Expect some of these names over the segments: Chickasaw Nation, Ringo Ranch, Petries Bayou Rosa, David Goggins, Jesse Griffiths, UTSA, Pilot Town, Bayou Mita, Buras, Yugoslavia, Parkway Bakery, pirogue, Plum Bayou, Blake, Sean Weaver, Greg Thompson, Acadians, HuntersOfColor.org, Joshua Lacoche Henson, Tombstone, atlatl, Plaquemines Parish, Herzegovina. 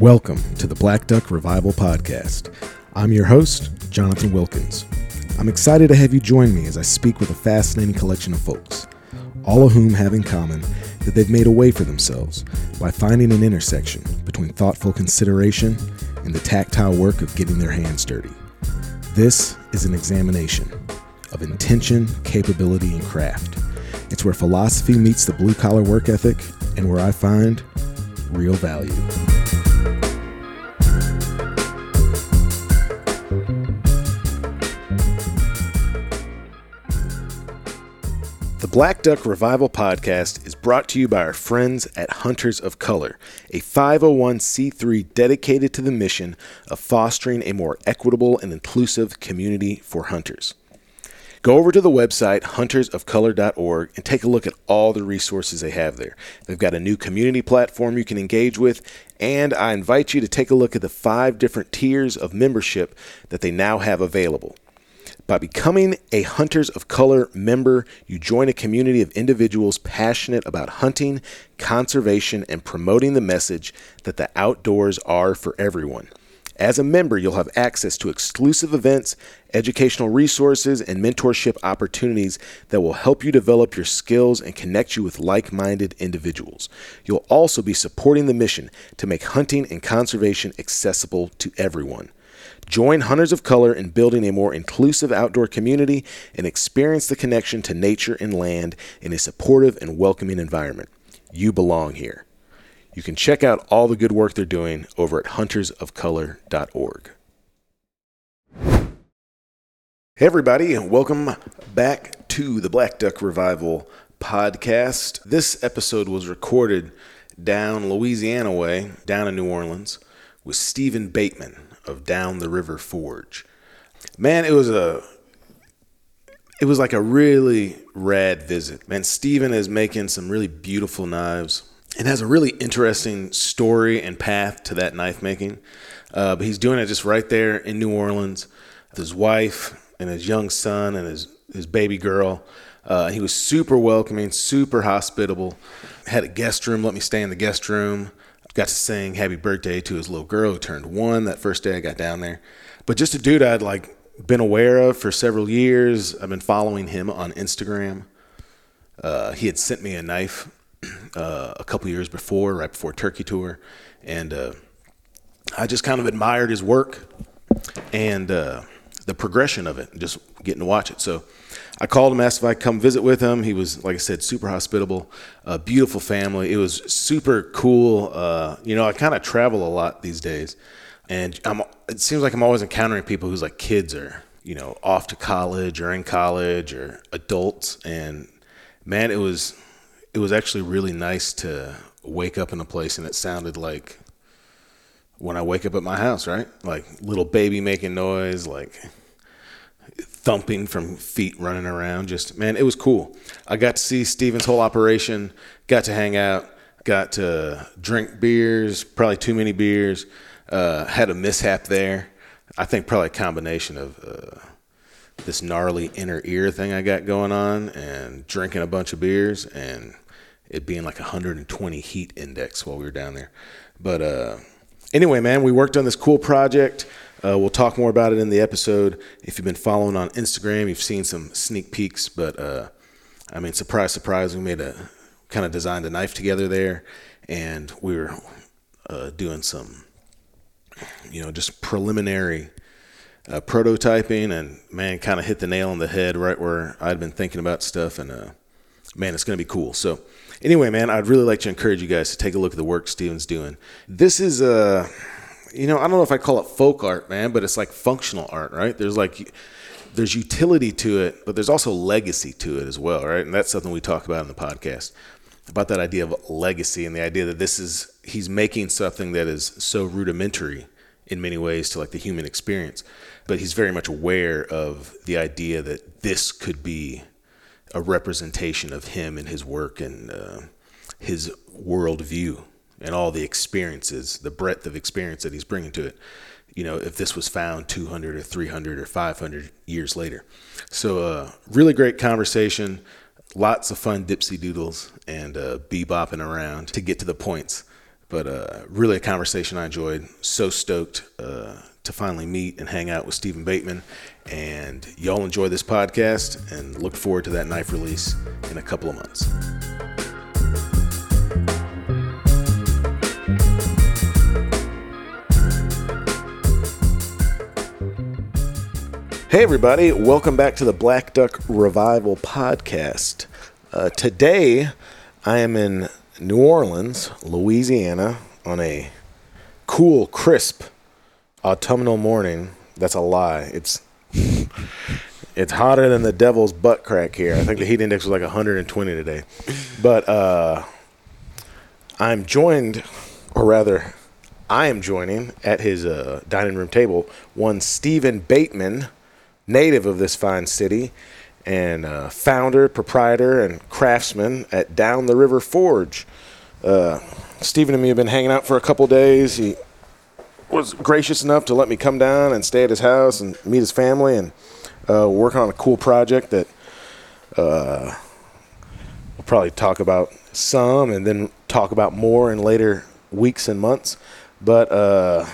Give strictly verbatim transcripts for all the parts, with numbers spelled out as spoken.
Welcome to the Black Duck Revival Podcast. I'm your host, Jonathan Wilkins. I'm excited to have you join me as I speak with a fascinating collection of folks, all of whom have in common that they've made a way for themselves by finding an intersection between thoughtful consideration and the tactile work of getting their hands dirty. This is an examination of intention, capability, and craft. It's where philosophy meets the blue-collar work ethic and where I find real value. The Black Duck Revival Podcast is brought to you by our friends at Hunters of Color, a five oh one c three dedicated to the mission of fostering a more equitable and inclusive community for hunters. Go over to the website, hunters of color dot org, and take a look at all the resources they have there. They've got a new community platform you can engage with, and I invite you to take a look at the five different tiers of membership that they now have available. By becoming a Hunters of Color member, you join a community of individuals passionate about hunting, conservation, and promoting the message that the outdoors are for everyone. As a member, you'll have access to exclusive events, educational resources, and mentorship opportunities that will help you develop your skills and connect you with like-minded individuals. You'll also be supporting the mission to make hunting and conservation accessible to everyone. Join Hunters of Color in building a more inclusive outdoor community and experience the connection to nature and land in a supportive and welcoming environment. You belong here. You can check out all the good work they're doing over at hunters of color dot org. Hey everybody, and welcome back to the Black Duck Revival Podcast. This episode was recorded down Louisiana way, down in New Orleans, with Stephen Bateman of Down the River Forge. Man, it was a it was like a really rad visit. Man, Stephen is making some really beautiful knives. It has a really interesting story and path to that knife making. Uh, but he's doing it just right there in New Orleans with his wife and his young son and his, his baby girl. Uh, he was super welcoming, super hospitable. Had a guest room, let me stay in the guest room. Got to sing happy birthday to his little girl who turned one that first day I got down there. But just a dude I'd like been aware of for several years. I've been following him on Instagram. Uh, he had sent me a knife Uh, a couple years before, right before Turkey Tour, and uh, I just kind of admired his work and uh, the progression of it, just getting to watch it. So I called him, asked if I'd come visit with him. He was, like I said, super hospitable, uh, beautiful family. It was super cool. Uh, you know, I kind of travel a lot these days, and I'm, it seems like I'm always encountering people whose like kids are, you know, off to college or in college or adults, and man, it was. It was actually really nice to wake up in a place, and it sounded like when I wake up at my house, right? Like little baby making noise, like thumping from feet running around. Just, man, it was cool. I got to see Stephen's whole operation, got to hang out, got to drink beers, probably too many beers, uh, had a mishap there. I think probably a combination of uh, this gnarly inner ear thing I got going on and drinking a bunch of beers and it being like one hundred twenty heat index while we were down there. But uh, anyway, man, we worked on this cool project. Uh, we'll talk more about it in the episode. If you've been following on Instagram, you've seen some sneak peeks, but uh, I mean, surprise, surprise, we made a kind of designed a knife together there, and we were uh, doing some, you know, just preliminary Uh, prototyping, and man, kind of hit the nail on the head right where I'd been thinking about stuff, and uh, man, it's going to be cool. So anyway, man, I'd really like to encourage you guys to take a look at the work Stephen's doing. This is, uh, you know, I don't know if I call it folk art, man, but it's like functional art, right? There's like, there's utility to it, but there's also legacy to it as well, right? And that's something we talk about in the podcast, about that idea of legacy and the idea that this is, he's making something that is so rudimentary in many ways to like the human experience, but he's very much aware of the idea that this could be a representation of him and his work and uh, his worldview and all the experiences, the breadth of experience that he's bringing to it. You know, if this was found two hundred or three hundred or five hundred years later. So uh, really great conversation, lots of fun dipsy doodles and uh, bebopping around to get to the points. But uh, really a conversation I enjoyed. So stoked uh, to finally meet and hang out with Stephen Bateman. And y'all enjoy this podcast and look forward to that knife release in a couple of months. Hey everybody, welcome back to the Black Duck Revival podcast. Uh, today I am in New Orleans, Louisiana, on a cool, crisp autumnal morning. That's a lie. It's it's hotter than the devil's butt crack here. I think the heat index was like one hundred twenty today. But uh, I'm joined, or rather, I am joining at his uh, dining room table one Stephen Bateman, native of this fine city, and uh, founder, proprietor, and craftsman at Down the River Forge. Uh, Stephen and me have been hanging out for a couple days. He was gracious enough to let me come down and stay at his house and meet his family, and uh, we're working on a cool project that uh, we'll probably talk about some and then talk about more in later weeks and months. But uh,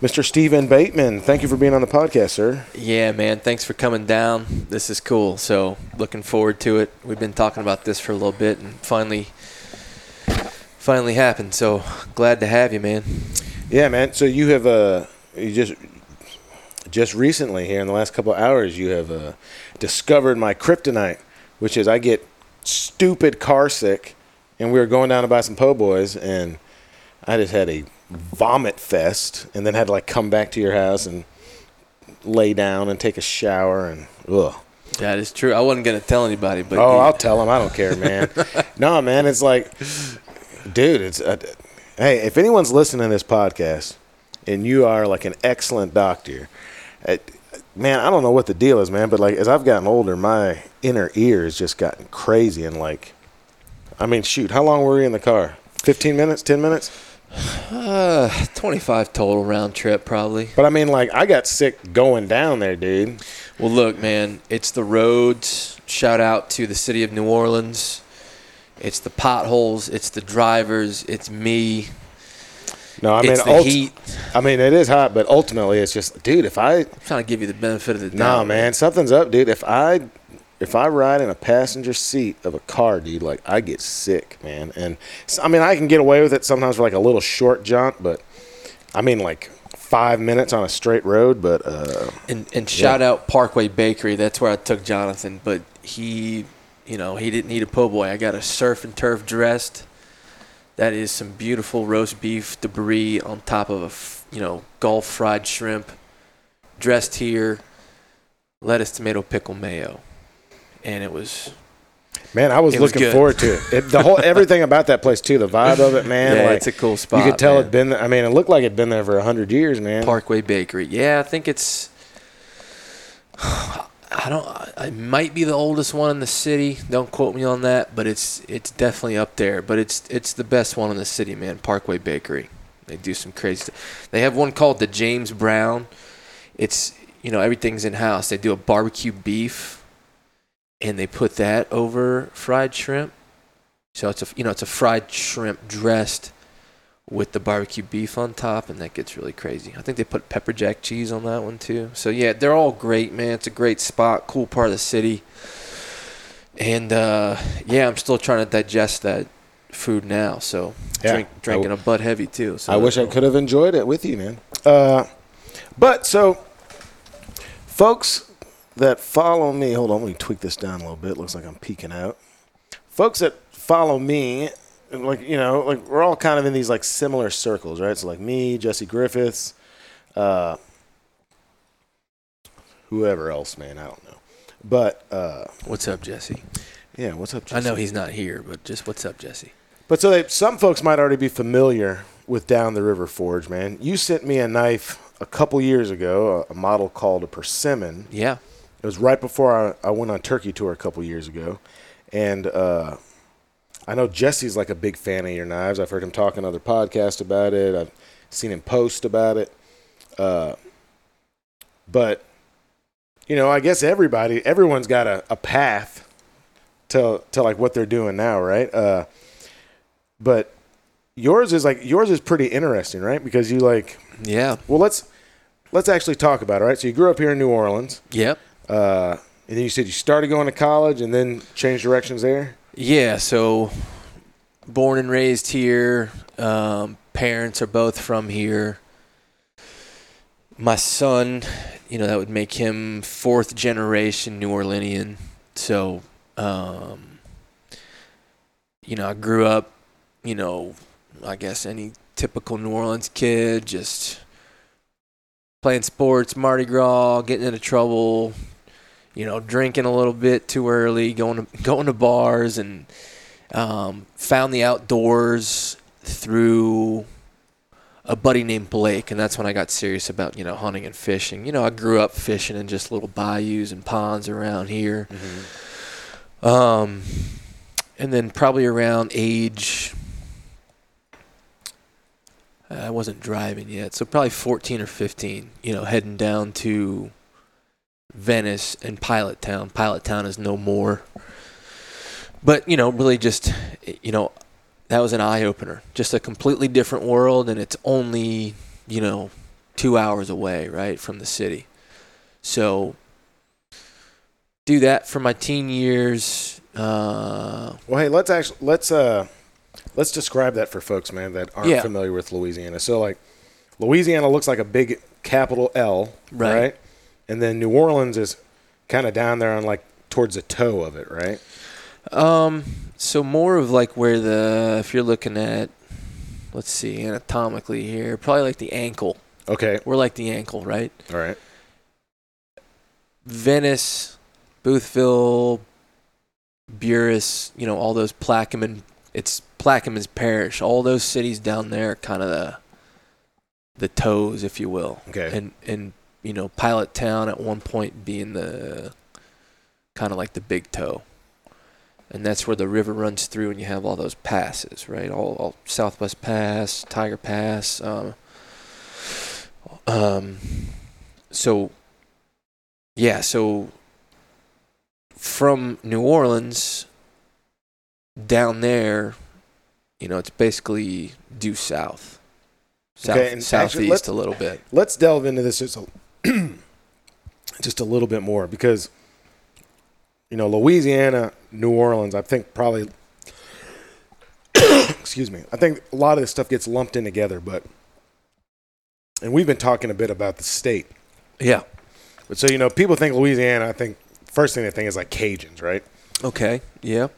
Mister Stephen Bateman, thank you for being on the podcast, sir. Yeah, man. Thanks for coming down. This is cool. So looking forward to it. We've been talking about this for a little bit and finally, finally happened. So glad to have you, man. Yeah, man. So you have uh, you just just recently here in the last couple of hours, you have uh, discovered my kryptonite, which is I get stupid car sick, and we were going down to buy some po' boys, and I just had a vomit fest, and then had to like come back to your house and lay down and take a shower and ugh. That is true. I wasn't gonna tell anybody, but oh, yeah. I'll tell them. I don't care, man. No, man, it's like, dude, it's uh, hey, if anyone's listening to this podcast and you are like an excellent doctor, uh, man, I don't know what the deal is, man, but like as I've gotten older, my inner ear has just gotten crazy and like, I mean, shoot, how long were we in the car? Fifteen minutes? Ten minutes? Uh, twenty-five total round trip probably. But I mean, like, I got sick going down there, dude. Well, look, man, it's the roads. Shout out to the city of New Orleans. It's the potholes. It's the drivers. It's me. No, I mean, it's the ult- heat. I mean, it is hot, but ultimately, it's just, dude. If I, I'm trying to give you the benefit of the doubt. No, nah, man, something's up, dude. If I, if I ride in a passenger seat of a car, dude, like, I get sick, man. And, I mean, I can get away with it sometimes for, like, a little short jaunt, but, I mean, like, five minutes on a straight road, but... Uh, and and yeah. Shout out Parkway Bakery. That's where I took Jonathan, but he, you know, he didn't need a po' boy. I got a surf and turf dressed. That is some beautiful roast beef debris on top of, a, you know, Gulf fried shrimp. Dressed here, lettuce, tomato, pickle, mayo. And it was, man, I was looking was forward to it. it. The whole everything about that place too, the vibe of it, man. Yeah, like, it's a cool spot. You could tell it'd been. I mean, it looked like it'd been there for a hundred years, man. Parkway Bakery, yeah, I think it's. I don't. It might be the oldest one in the city. Don't quote me on that, but it's it's definitely up there. But it's it's the best one in the city, man. Parkway Bakery. They do some crazy stuff. They have one called the James Brown. It's you know everything's in house. They do a barbecue beef. And they put that over fried shrimp, so it's a you know it's a fried shrimp dressed with the barbecue beef on top, and that gets really crazy. I think they put pepper jack cheese on that one too. So yeah, they're all great, man. It's a great spot, cool part of the city, and uh, yeah, I'm still trying to digest that food now. So yeah. drink, drinking I, a butt heavy too. So I wish cool. I could have enjoyed it with you, man. Uh, but so, folks. That follow me. Hold on, let me tweak this down a little bit. Looks like I'm peeking out. Folks that follow me, like you know, like we're all kind of in these like similar circles, right? So like me, Jesse Griffiths, uh, whoever else, man, I don't know. But uh, what's up, Jesse? Yeah, what's up, Jesse? I know he's not here, but just what's up, Jesse? But so they, some folks might already be familiar with Down the River Forge, man. You sent me a knife a couple years ago, a model called a Persimmon. Yeah. It was right before I, I went on Turkey tour a couple years ago. And uh, I know Jesse's like a big fan of your knives. I've heard him talk on other podcasts about it. I've seen him post about it. Uh, but, you know, I guess everybody, everyone's got a, a path to, to like what they're doing now, right? Uh, but yours is like yours is pretty interesting, right? Because you like yeah. Well, let's let's actually talk about it, right? So you grew up here in New Orleans. Yep. Uh, and then you said you started going to college and then changed directions there. Yeah. So born and raised here. Um, parents are both from here. My son, you know, that would make him fourth generation New Orleanian. So, um, you know, I grew up, you know, I guess any typical New Orleans kid, just playing sports, Mardi Gras, getting into trouble, you know, drinking a little bit too early, going to, going to bars, and um, found the outdoors through a buddy named Blake, and that's when I got serious about, you know, hunting and fishing. You know, I grew up fishing in just little bayous and ponds around here. Mm-hmm. Um, and then probably around age, I wasn't driving yet, so probably fourteen or fifteen, you know, heading down to Venice and Pilot Town. Pilot Town is no more. But, you know, really just, you know, that was an eye-opener, just a completely different world, and it's only, you know, two hours away, right, from the city. So do that for my teen years. Uh, well, hey, let's actually let's uh, let's describe that for folks, man, that aren't yeah. familiar with Louisiana. So, like, Louisiana looks like a big capital L, right? right? And then New Orleans is kind of down there on, like, towards the toe of it, right? Um. So more of like where the, if you're looking at, let's see, anatomically here, probably like the ankle. Okay. We're like the ankle, right? All right. Venice, Boothville, Buras, you know, all those Plaquemines, it's Plaquemines Parish. All those cities down there are kind of the the toes, if you will. Okay. And, and you know, Pilot Town at one point being the kind of like the big toe. And that's where the river runs through, and you have all those passes, right? All, all Southwest Pass, Tiger Pass. Um, um, so, yeah, so from New Orleans down there, you know, it's basically due south, south okay, and southeast a little bit. Let's delve into this just a, just a little bit more because, you know, Louisiana, New Orleans, I think probably, excuse me, I think a lot of this stuff gets lumped in together, but, and we've been talking a bit about the state. Yeah. But so, you know, people think Louisiana, I think, first thing they think is like Cajuns, right? Okay, yeah.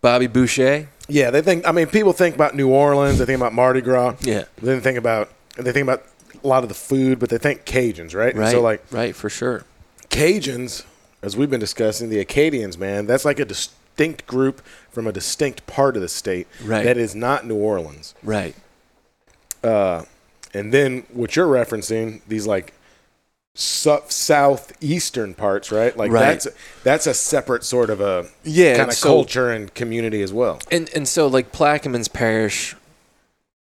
Bobby Boucher. Yeah, they think, I mean, people think about New Orleans, they think about Mardi Gras. Yeah. They think about, they think about a lot of the food, but they think Cajuns, right? Right, so like, right, for sure. Cajuns, as we've been discussing, the Acadians, man, that's like a distinct group from a distinct part of the state right. that is not New Orleans. Right. Uh, and then what you're referencing, these like su- southeastern parts, right? Like right. that's that's a separate sort of a yeah, kind of so, culture and community as well. And and so like Plaquemines Parish,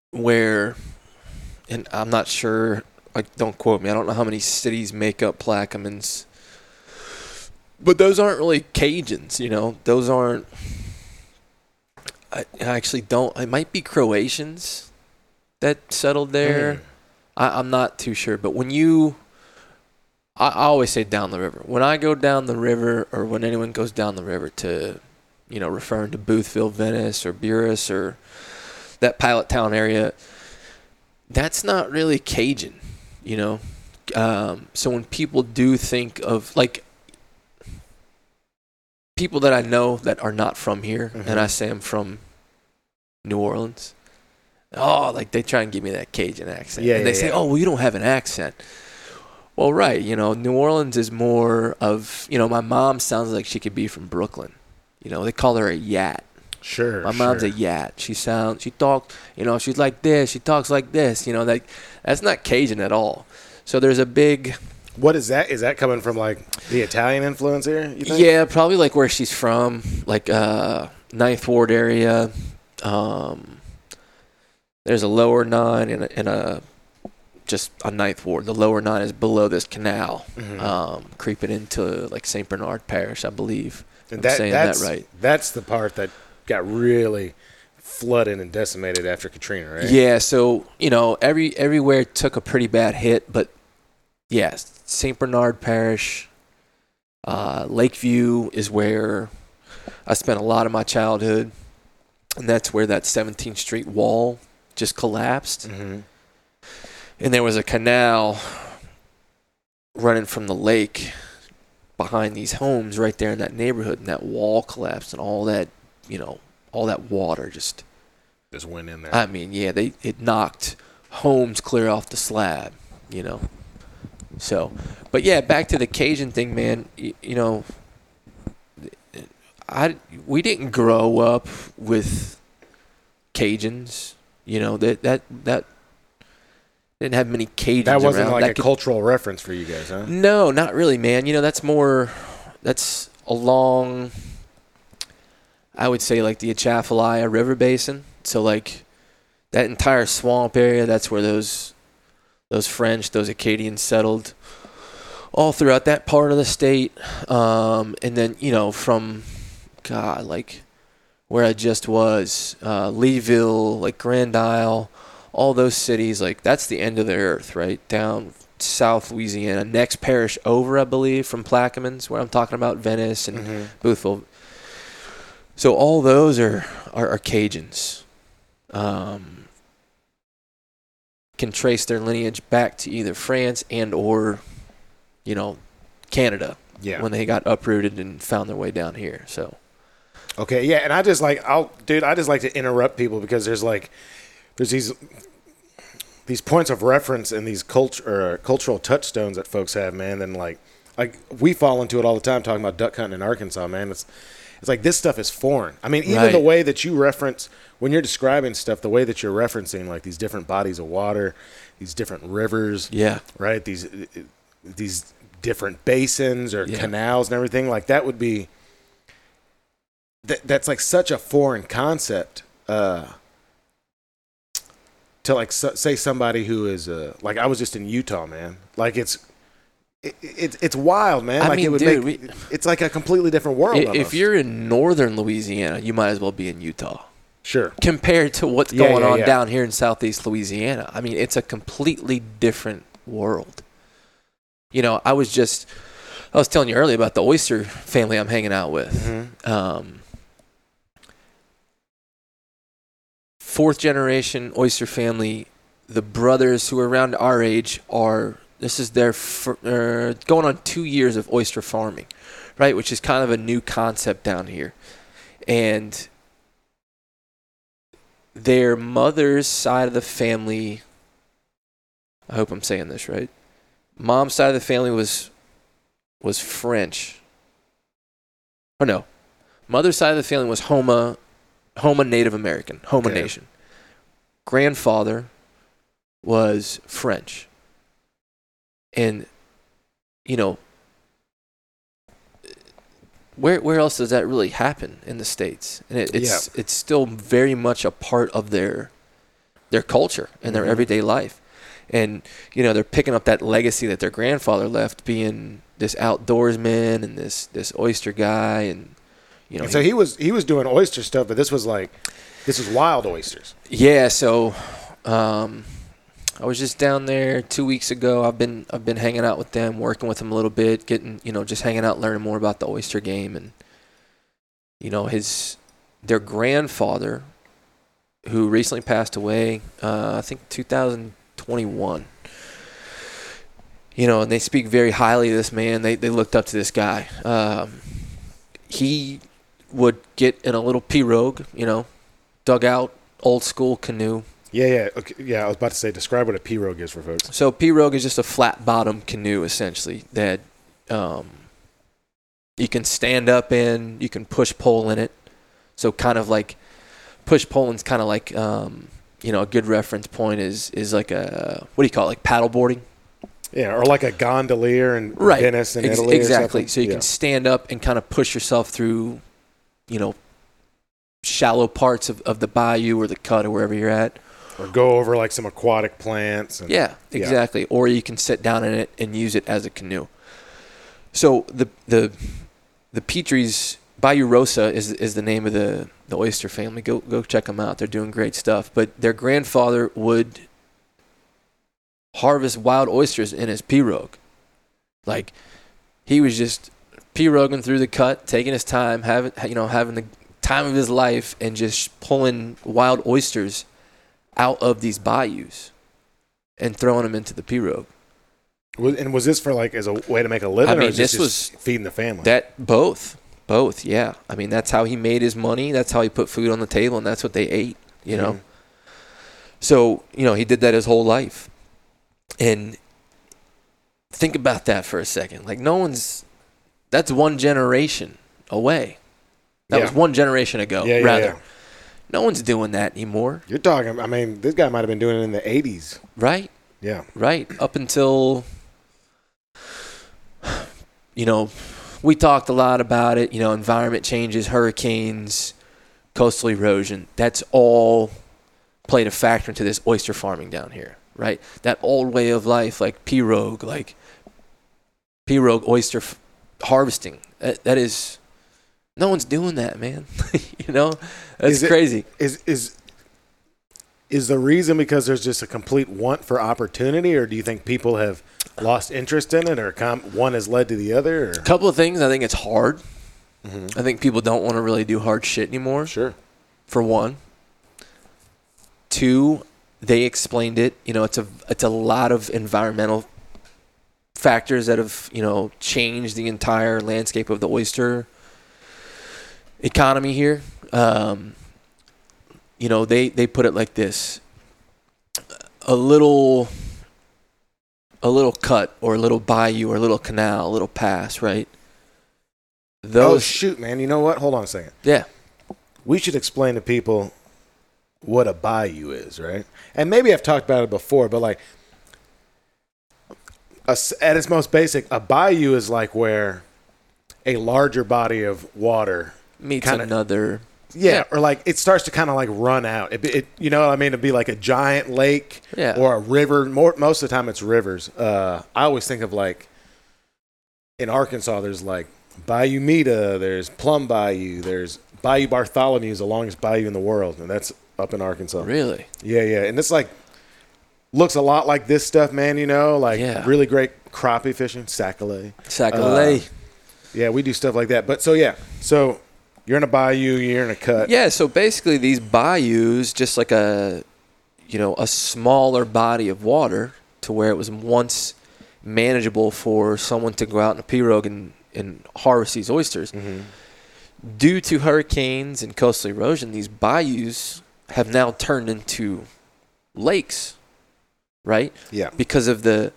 where, and I'm not sure, like don't quote me, I don't know how many cities make up Plaquemines. But those aren't really Cajuns, you know. Those aren't – I actually don't – it might be Croatians that settled there. Mm. I, I'm not too sure. But when you – I always say down the river. When I go down the river or when anyone goes down the river to, you know, referring to Boothville, Venice, or Buras or that Pilot Town area, that's not really Cajun, you know. Um, so when people do think of – like – people that I know that are not from here, mm-hmm. and I say I'm from New Orleans, oh, like they try and give me that Cajun accent. Yeah, and they yeah, say, yeah. oh, well, you don't have an accent. Well, right, you know, New Orleans is more of, you know, my mom sounds like she could be from Brooklyn. You know, they call her a yacht. Sure, My sure. mom's a yacht. She sounds, she talks, you know, she's like this, she talks like this, you know, like that's not Cajun at all. So there's a big... What is that? Is that coming from, like, the Italian influence here, you think? Yeah, probably, like, where she's from, like, uh, Ninth Ward area. Um, there's a Lower Nine and a, and a just a Ninth Ward. The Lower Nine is below this canal, mm-hmm. um, creeping into, like, Saint Bernard Parish, I believe. And that, I'm saying that right. That's the part that got really flooded and decimated after Katrina, right? Yeah, so, you know, every everywhere took a pretty bad hit, but, yeah, Saint Bernard Parish, uh, Lakeview is where I spent a lot of my childhood, and that's where that seventeenth Street wall just collapsed. Mm-hmm. And there was a canal running from the lake behind these homes right there in that neighborhood, and that wall collapsed, and all that, you know, all that water just just went in there. I mean, yeah, they it knocked homes clear off the slab, you know. So, but yeah, back to the Cajun thing, man. You, you know, I we didn't grow up with Cajuns, you know. That that that didn't have many Cajuns. That wasn't around. like that a could, cultural reference for you guys, huh? No, not really, man. You know, that's more that's along, I would say, like the Atchafalaya River Basin. So like that entire swamp area, that's where those those French, those Acadians settled all throughout that part of the state. Um, and then, you know, from, God, like where I just was, uh, Leeville, like Grand Isle, all those cities, like that's the end of the earth, right? Down South Louisiana, next parish over, I believe, from Plaquemines, where I'm talking about Venice and mm-hmm. Boothville. So all those are, are, are Cajuns. Um, can trace their lineage back to either France and or, you know, Canada. Yeah. When they got uprooted and found their way down here. So. Okay. Yeah. And I just like, I'll, dude, I just like to interrupt people because there's like, there's these, these points of reference and these culture, cultural touchstones that folks have, man. And like, like we fall into it all the time talking about duck hunting in Arkansas, man. It's, It's like this stuff is foreign. I mean, even right. the way that you reference, when you're describing stuff, the way that you're referencing, like these different bodies of water, these different rivers, yeah, right, these these different basins or yeah. canals and everything, like that would be, that, that's like such a foreign concept uh, to like so, say somebody who is, uh, like I was just in Utah, man. Like it's, It, it, it's wild, man. I like mean, it would dude, make, we, it's like a completely different world. If almost. You're in northern Louisiana, you might as well be in Utah. Sure. Compared to what's yeah, going yeah, on yeah. down here in southeast Louisiana. I mean, it's a completely different world. You know, I was just, I was telling you earlier about the oyster family I'm hanging out with. Mm-hmm. Um, fourth generation oyster family, the brothers who are around our age are... This is their fir- uh, going on two years of oyster farming, right? Which is kind of a new concept down here. And their mother's side of the family, I hope I'm saying this right. Mom's side of the family was was French. Or no. Mother's side of the family was Homa, Homa Native American, Homa okay. Nation. Grandfather was French. And, you know, where where else does that really happen in the States? And it, it's yeah. it's still very much a part of their their culture and their mm-hmm. everyday life. And, you know, they're picking up that legacy that their grandfather left, being this outdoorsman and this, this oyster guy. And, you know, and so he, he was he was doing oyster stuff, but this was like, this was wild oysters. Yeah, so... Um, I was just down there two weeks ago. I've been I've been hanging out with them, working with them a little bit, getting, you know, just hanging out, learning more about the oyster game. And, you know, his their grandfather, who recently passed away, uh, I think two thousand twenty-one, you know, and they speak very highly of this man. They, they looked up to this guy. Um, he would get in a little pirogue, you know, dugout, old school canoe. Yeah, yeah, okay. Yeah. I was about to say, describe what a pirogue is for folks. So pirogue is just a flat bottom canoe, essentially, that um, you can stand up in, you can push pole in it. So kind of like push poling's kind of like um, you know, a good reference point is is like a, what do you call it, like paddle boarding? Yeah, or like a gondolier in right. Venice in Ex- Italy. Exactly. Or something. So you yeah. can stand up and kind of push yourself through, you know, shallow parts of, of the bayou or the cut or wherever you're at. Or go over like some aquatic plants. And, yeah, exactly. Yeah. Or you can sit down in it and use it as a canoe. So the the the Petries Bayou Rosa is is the name of the, the oyster family. Go go check them out. They're doing great stuff. But their grandfather would harvest wild oysters in his pirogue. Like, he was just piroguing through the cut, taking his time, having you know having the time of his life, and just pulling wild oysters out of these bayous and throwing them into the pirogue. And was this for like as a way to make a living, I mean, or is this, this was just feeding the family? That both, both, yeah. I mean, that's how he made his money. That's how he put food on the table, and that's what they ate. You know, mm. so you know he did that his whole life. And think about that for a second. Like, no one's. That's one generation away. That yeah. was one generation ago. Yeah, yeah, rather, yeah. no one's doing that anymore. You're talking. I mean, this guy might have been doing it in the eighties, right? Yeah, right. Up until. You know, we talked a lot about it, you know, environment changes, hurricanes, coastal erosion. That's all played a factor into this oyster farming down here, right? That old way of life, like pirogue, like pirogue oyster f- harvesting. That, that is, no one's doing that, man. You know, that's is it, crazy. Is is is the reason because there's just a complete want for opportunity, or do you think people have lost interest in it, or com- one has led to the other? Or? A couple of things. I think it's hard. Mm-hmm. I think people don't want to really do hard shit anymore. Sure. For one. Two, they explained it. You know, it's a it's a lot of environmental factors that have, you know, changed the entire landscape of the oyster economy here. Um, you know, they, they put it like this. A little... A little cut or a little bayou or a little canal, a little pass, right? Those, oh, shoot, man. You know what? Hold on a second. Yeah. We should explain to people what a bayou is, right? And maybe I've talked about it before, but like, a, at its most basic, a bayou is like where a larger body of water meets kinda, another. Yeah, yeah, or like it starts to kind of like run out. It, it, you know what I mean? It'd be like a giant lake yeah. or a river. More, most of the time it's rivers. Uh, I always think of like in Arkansas, there's like Bayou Mita, there's Plum Bayou, there's Bayou Bartholomew is the longest bayou in the world. And that's up in Arkansas. Really? Yeah, yeah. And it's like, looks a lot like this stuff, man, you know, like yeah. really great crappie fishing, sacalay. Sacalay. Uh, yeah, we do stuff like that. But so, yeah, so... You're in a bayou, you're in a cut. Yeah, so basically these bayous, just like a, you know, a smaller body of water to where it was once manageable for someone to go out in a pirogue and, and harvest these oysters. Mm-hmm. Due to hurricanes and coastal erosion, these bayous have now turned into lakes, right? Yeah. Because of the,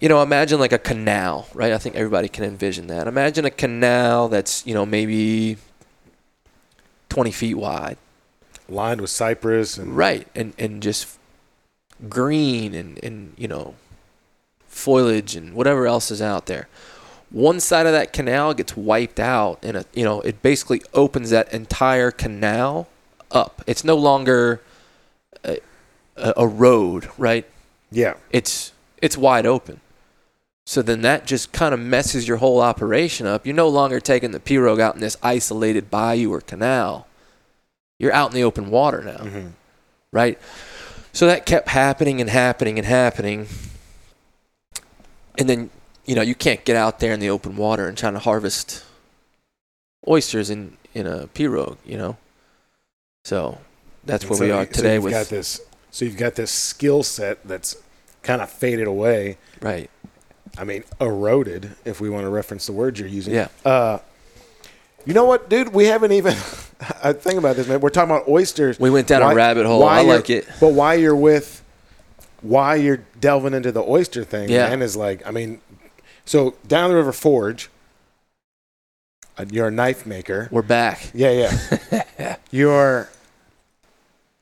you know, imagine like a canal, right? I think everybody can envision that. Imagine a canal that's, you know, maybe twenty feet wide. Lined with cypress. And- right. And and just green and, and, you know, foliage and whatever else is out there. One side of that canal gets wiped out and, a, you know, it basically opens that entire canal up. It's no longer a, a road, right? Yeah. It's it's wide open. So then that just kind of messes your whole operation up. You're no longer taking the pirogue out in this isolated bayou or canal. You're out in the open water now, mm-hmm. right? So that kept happening and happening and happening. And then, you know, you can't get out there in the open water and trying to harvest oysters in, in a pirogue, you know? So that's where so we are today. So you've, with, got this, so you've got this skill set that's kind of faded away. Right. I mean, eroded, if we want to reference the word you're using. Yeah. Uh, you know what, dude? We haven't even... I think about this, man. We're talking about oysters. We went down why, a rabbit hole. I like it. But why you're with... Why you're delving into the oyster thing, yeah. man, is like... I mean, so Down the River Forge, you're a knife maker. We're back. Yeah, yeah. You're...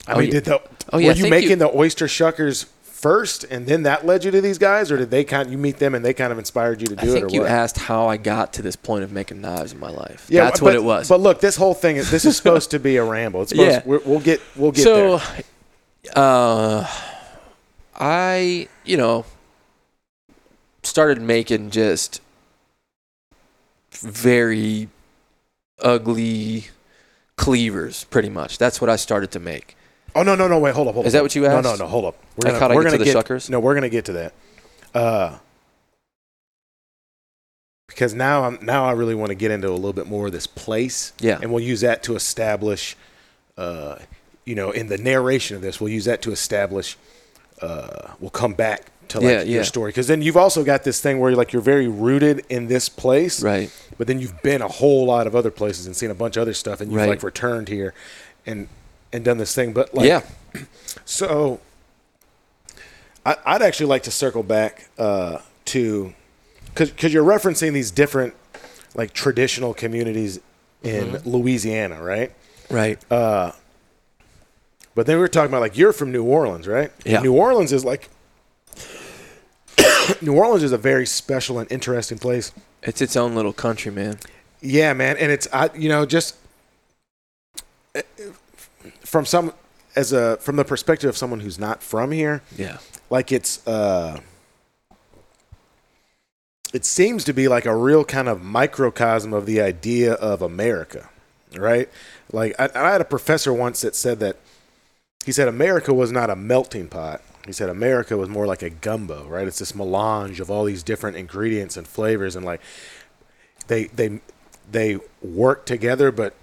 I oh, mean, yeah. did the... Oh, yeah, were you making you, the oyster shuckers... first, and then that led you to these guys, or did they kind of, you meet them and they kind of inspired you to do I think it? Or you what? Asked how I got to this point of making knives in my life. Yeah, that's but, what it was. But look, this whole thing is this is supposed to be a ramble. It's supposed yeah. to, we'll get we'll get so, there. So, uh, I you know started making just very ugly cleavers, pretty much. That's what I started to make. Oh, no, no, no, wait, hold up, hold up. Is that what you asked? No, no, no, hold up. We're I gonna, we're I get to get, the suckers? No, we're going to get to that. Uh, because now I'm now I really want to get into a little bit more of this place. Yeah. And we'll use that to establish, uh, you know, in the narration of this, we'll use that to establish, uh, we'll come back to like yeah, your yeah. story. Because then you've also got this thing where like you're very rooted in this place. Right. But then you've been a whole lot of other places and seen a bunch of other stuff. And you've right. like returned here and and done this thing. But like, yeah. So I, I'd actually like to circle back uh, to, because because you're referencing these different like traditional communities in mm-hmm. Louisiana, right? Right. Uh, but then we were talking about like you're from New Orleans, right? Yeah. And New Orleans is like New Orleans is a very special and interesting place. It's its own little country, man. Yeah, man, and it's I you know just from some as a from the perspective of someone who's not from here. Yeah. Like it's uh it seems to be like a real kind of microcosm of the idea of America, right? Like I, I had a professor once that said that he said America was not a melting pot. He said America was more like a gumbo, right? It's this melange of all these different ingredients and flavors, and like they they they work together, but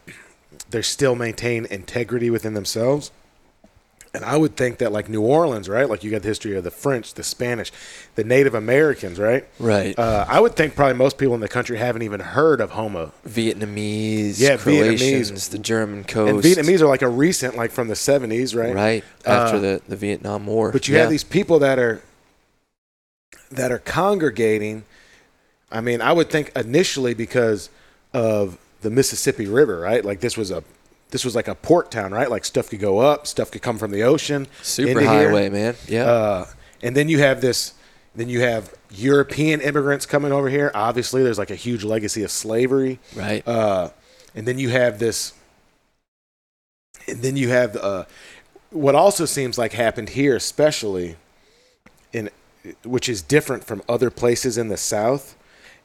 they still maintain integrity within themselves. And I would think that like New Orleans, right? Like you got the history of the French, the Spanish, the Native Americans, right? Right. Uh, I would think probably most people in the country haven't even heard of Homa. Vietnamese, yeah, Croatians, Vietnamese. The German coast. And Vietnamese are like a recent, like from the seventies, right? Right. After uh, the, the Vietnam War. But you yeah. have these people that are that are congregating. I mean, I would think initially because of the Mississippi River, right? Like this was a This was like a port town, right? Like stuff could go up, stuff could come from the ocean. Super highway, here. man. Yeah. Uh, and then you have this, then you have European immigrants coming over here. Obviously, there's like a huge legacy of slavery. Right. Uh, and then you have this, and then you have uh, what also seems like happened here, especially, in which is different from other places in the South,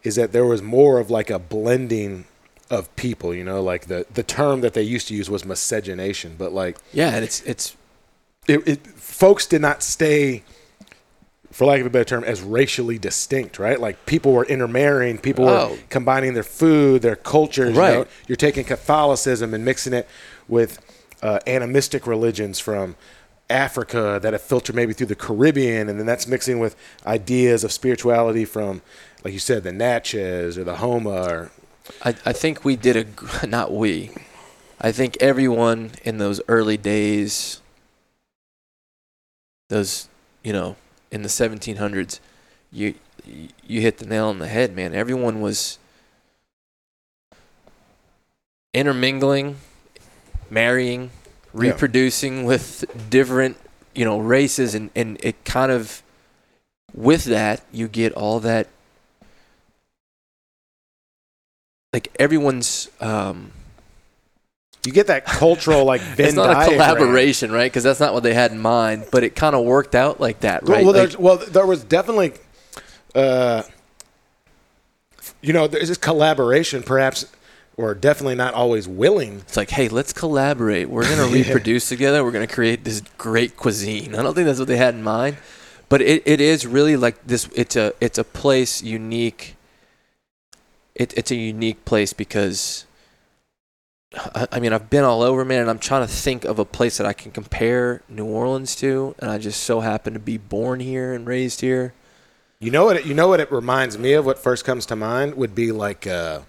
is that there was more of like a blending of people, you know, like the, the term that they used to use was miscegenation, but like, yeah, and it's, it's, it, it, folks did not stay, for lack of a better term, as racially distinct, right? Like people were intermarrying, people oh. were combining their food, their cultures, right. You know, you're taking Catholicism and mixing it with uh, animistic religions from Africa that have filtered maybe through the Caribbean, and then that's mixing with ideas of spirituality from, like you said, the Natchez or the Homa or, I, I think we did a not we. I think everyone in those early days, those you know, in the seventeen hundreds, you you hit the nail on the head, man. Everyone was intermingling, marrying, reproducing yeah. with different you know races, and, and it kind of with that you get all that. Like everyone's, um, you get that cultural like Venn it's not diagram. A collaboration, right? Because that's not what they had in mind. But it kind of worked out like that, right? Well, like, well there was definitely, uh, you know, there's this collaboration, perhaps, or definitely not always willing. It's like, hey, let's collaborate. We're gonna yeah. reproduce together. We're gonna create this great cuisine. I don't think that's what they had in mind, but it, it is really like this. It's a it's a place unique. It, it's a unique place because, I, I mean, I've been all over, man, and I'm trying to think of a place that I can compare New Orleans to, and I just so happen to be born here and raised here. You know what? It, you know what? It reminds me of what first comes to mind would be like, uh,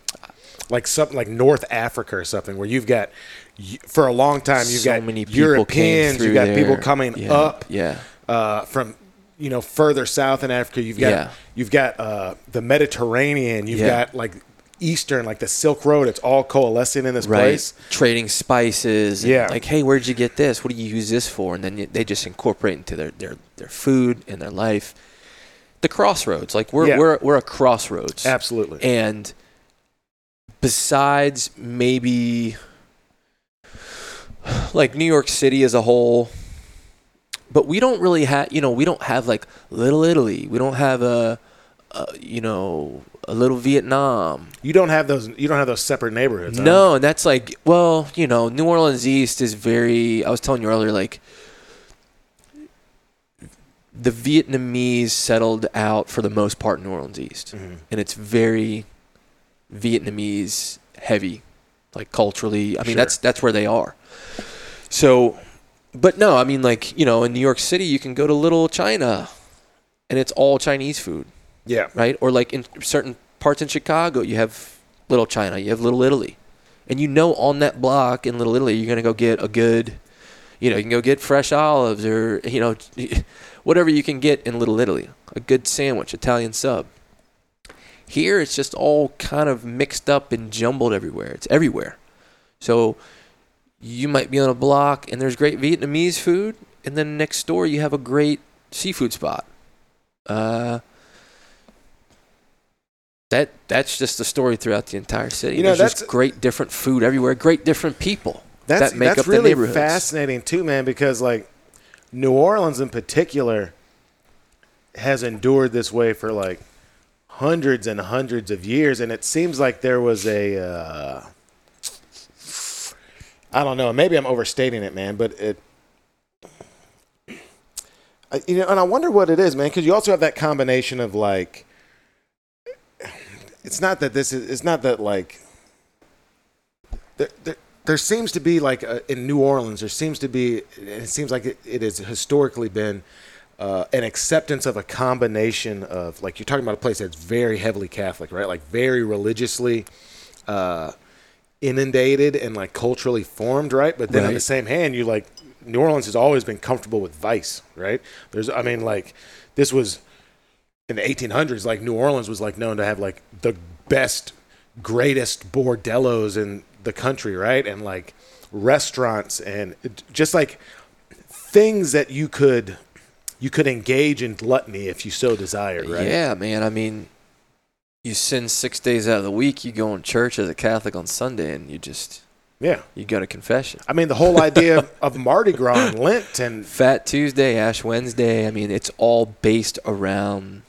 like something like North Africa or something, where you've got for a long time you've so got many Europeans, you've got there. people coming yeah, up, yeah, uh, from. You know, further south in Africa, you've got yeah. you've got uh, the Mediterranean, you've yeah. got like Eastern, like the Silk Road. It's all coalescing in this right. place, trading spices. Yeah, and like hey, where'd you get this? What do you use this for? And then they just incorporate into their their, their food and their life. The crossroads, like we're yeah. we're we're a crossroads, absolutely. And besides maybe like New York City as a whole. But we don't really have, you know, we don't have like Little Italy. We don't have a, a you know, a little Vietnam. You don't have those. You don't have those separate neighborhoods. Huh? No, and that's like, well, you know, New Orleans East is very. I was telling you earlier, like the Vietnamese settled out for the most part in New Orleans East, mm-hmm. and it's very Vietnamese heavy, like culturally. I mean, sure. that's that's where they are. So, but no, I mean, like, you know, in New York City, you can go to Little China, and it's all Chinese food. Yeah. Right? Or like in certain parts in Chicago, you have Little China, you have Little Italy. And you know on that block in Little Italy, you're going to go get a good, you know, you can go get fresh olives or, you know, whatever you can get in Little Italy. A good sandwich, Italian sub. Here, it's just all kind of mixed up and jumbled everywhere. It's everywhere. So you might be on a block and there's great Vietnamese food. And then next door, you have a great seafood spot. Uh... That that's just the story throughout the entire city. You know, There's just great different food everywhere, great different people that's, that make up really the neighborhoods. That's really fascinating too, man, because like New Orleans in particular has endured this way for like hundreds and hundreds of years, and it seems like there was a, uh, I don't know, maybe I'm overstating it, man, but it, I, you know, and I wonder what it is, man, because you also have that combination of like. It's not that this is, it's not that like, there, there, there seems to be like a, in New Orleans, there seems to be, it seems like it, it has historically been uh, an acceptance of a combination of, like, you're talking about a place that's very heavily Catholic, right? Like very religiously uh, inundated and like culturally formed, right? But then right. on the same hand, you like, New Orleans has always been comfortable with vice, right? There's, I mean, like this was, in the eighteen hundreds, like New Orleans was like known to have like the best, greatest bordellos in the country, right? And like restaurants and just like things that you could you could engage in gluttony if you so desired, right? Yeah, man. I mean, you send six days out of the week, you go in church as a Catholic on Sunday, and you just yeah, you go to confession. I mean, the whole idea of, of Mardi Gras and Lent and Fat Tuesday, Ash Wednesday. I mean, it's all based around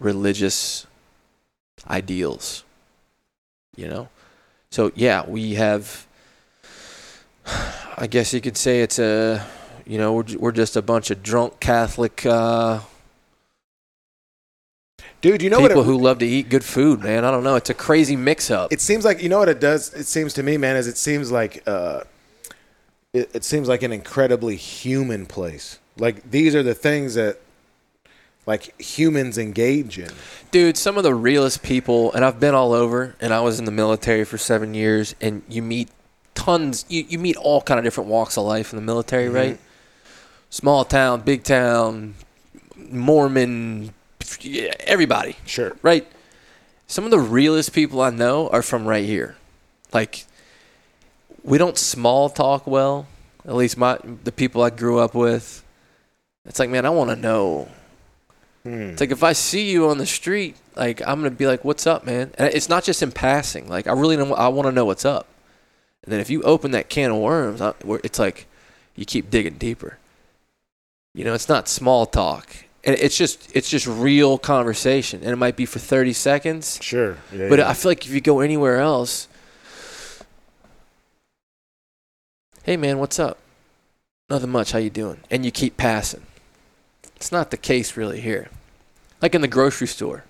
religious ideals, you know? So, yeah, we have, I guess you could say it's a, you know, we're, we're just a bunch of drunk Catholic uh, Dude, you know people what it, who love to eat good food, man. I don't know. It's a crazy mix-up. It seems like, you know what it does, it seems to me, man, is it seems like, uh, it, it seems like an incredibly human place. Like, these are the things that, like humans engage in. Dude, some of the realest people, and I've been all over, and I was in the military for seven years, and you meet tons, you, you meet all kind of different walks of life in the military, mm-hmm. right? Small town, big town, Mormon, everybody. Sure. Right? Some of the realest people I know are from right here. Like, we don't small talk well, at least my the people I grew up with. It's like, man, I want to know. It's like if I see you on the street, like I'm gonna be like, "What's up, man?" And it's not just in passing. Like I really don't. I want to know what's up. And then if you open that can of worms, I, it's like you keep digging deeper. You know, it's not small talk, and it's just it's just real conversation. And it might be for thirty seconds. Sure. Yeah, but yeah. I feel like if you go anywhere else, hey man, what's up? Nothing much. How you doing? And you keep passing. It's not the case really here. Like in the grocery store.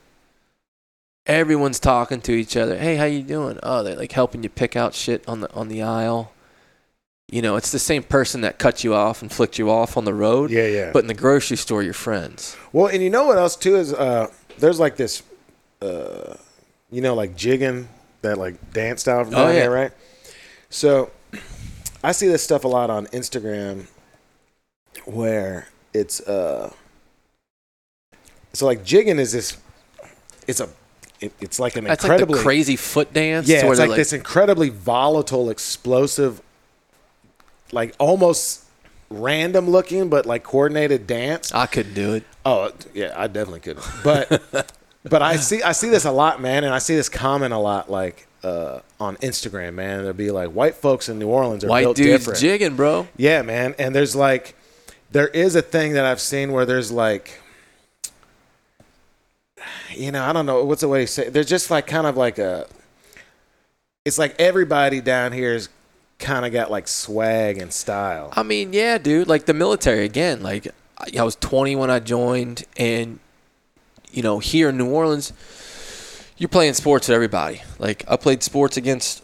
Everyone's talking to each other. Hey, how you doing? Oh, they're like helping you pick out shit on the on the aisle. You know, it's the same person that cut you off and flicked you off on the road. Yeah, yeah. But in the grocery store, you're friends. Well, and you know what else too is uh, there's like this, uh, you know, like jigging, that like dance style from down oh, yeah. here, right? So I see this stuff a lot on Instagram where it's uh. So like jigging is this, it's a, it, it's like an That's incredibly like crazy foot dance. Yeah, it's like, like this incredibly volatile, explosive, like almost random looking, but like coordinated dance. I couldn't do it. Oh yeah, I definitely couldn't. But but I see I see this a lot, man, and I see this comment a lot, like uh, on Instagram, man. It'll be like white folks in New Orleans are white built dudes different. Jigging, bro. Yeah, man, and there's like there is a thing that I've seen where there's like. you know, I don't know what's the way to say it? They're just like kind of like a, it's like everybody down here is kind of got like swag and style. I mean, yeah, dude, like the military again, like I was twenty when I joined, and you know, here in New Orleans, you're playing sports with everybody. Like I played sports against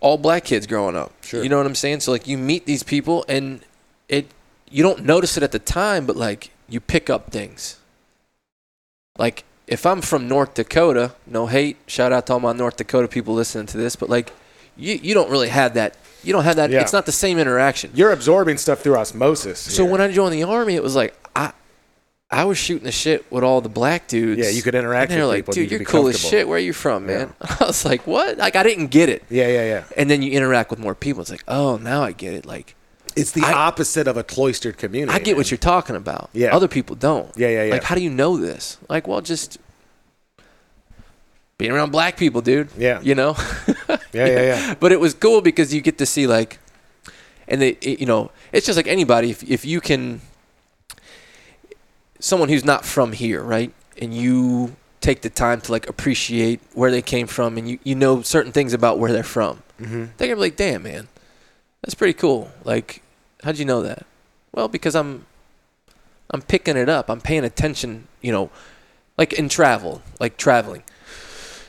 all black kids growing up. Sure. You know what I'm saying? So like you meet these people and it, you don't notice it at the time, but like you pick up things. Like if I'm from North Dakota, no hate, shout out to all my North Dakota people listening to this, but like you, you don't really have that. You don't have that. Yeah. It's not the same interaction. You're absorbing stuff through osmosis. So here. When I joined the Army, it was like I I was shooting the shit with all the black dudes. Yeah, you could interact with people. And they're like, dude, you're cool as shit. Where are you from, man? Yeah. I was like, what? Like, I didn't get it. Yeah, yeah, yeah. And then you interact with more people. It's like, oh, now I get it. Like, it's the I, opposite of a cloistered community. I get man. what you're talking about. Yeah. Other people don't. Yeah, yeah, yeah. Like, how do you know this? Like, well, just being around black people, dude. Yeah. You know? yeah, yeah, yeah. But it was cool because you get to see, like, and they, it, you know, it's just like anybody. If if you can, someone who's not from here, right? And you take the time to, like, appreciate where they came from and you, you know certain things about where they're from. Mm-hmm. They're going to be like, damn, man. That's pretty cool. Like, how'd you know that? Well, because I'm I'm picking it up. I'm paying attention, you know, like in travel, like traveling.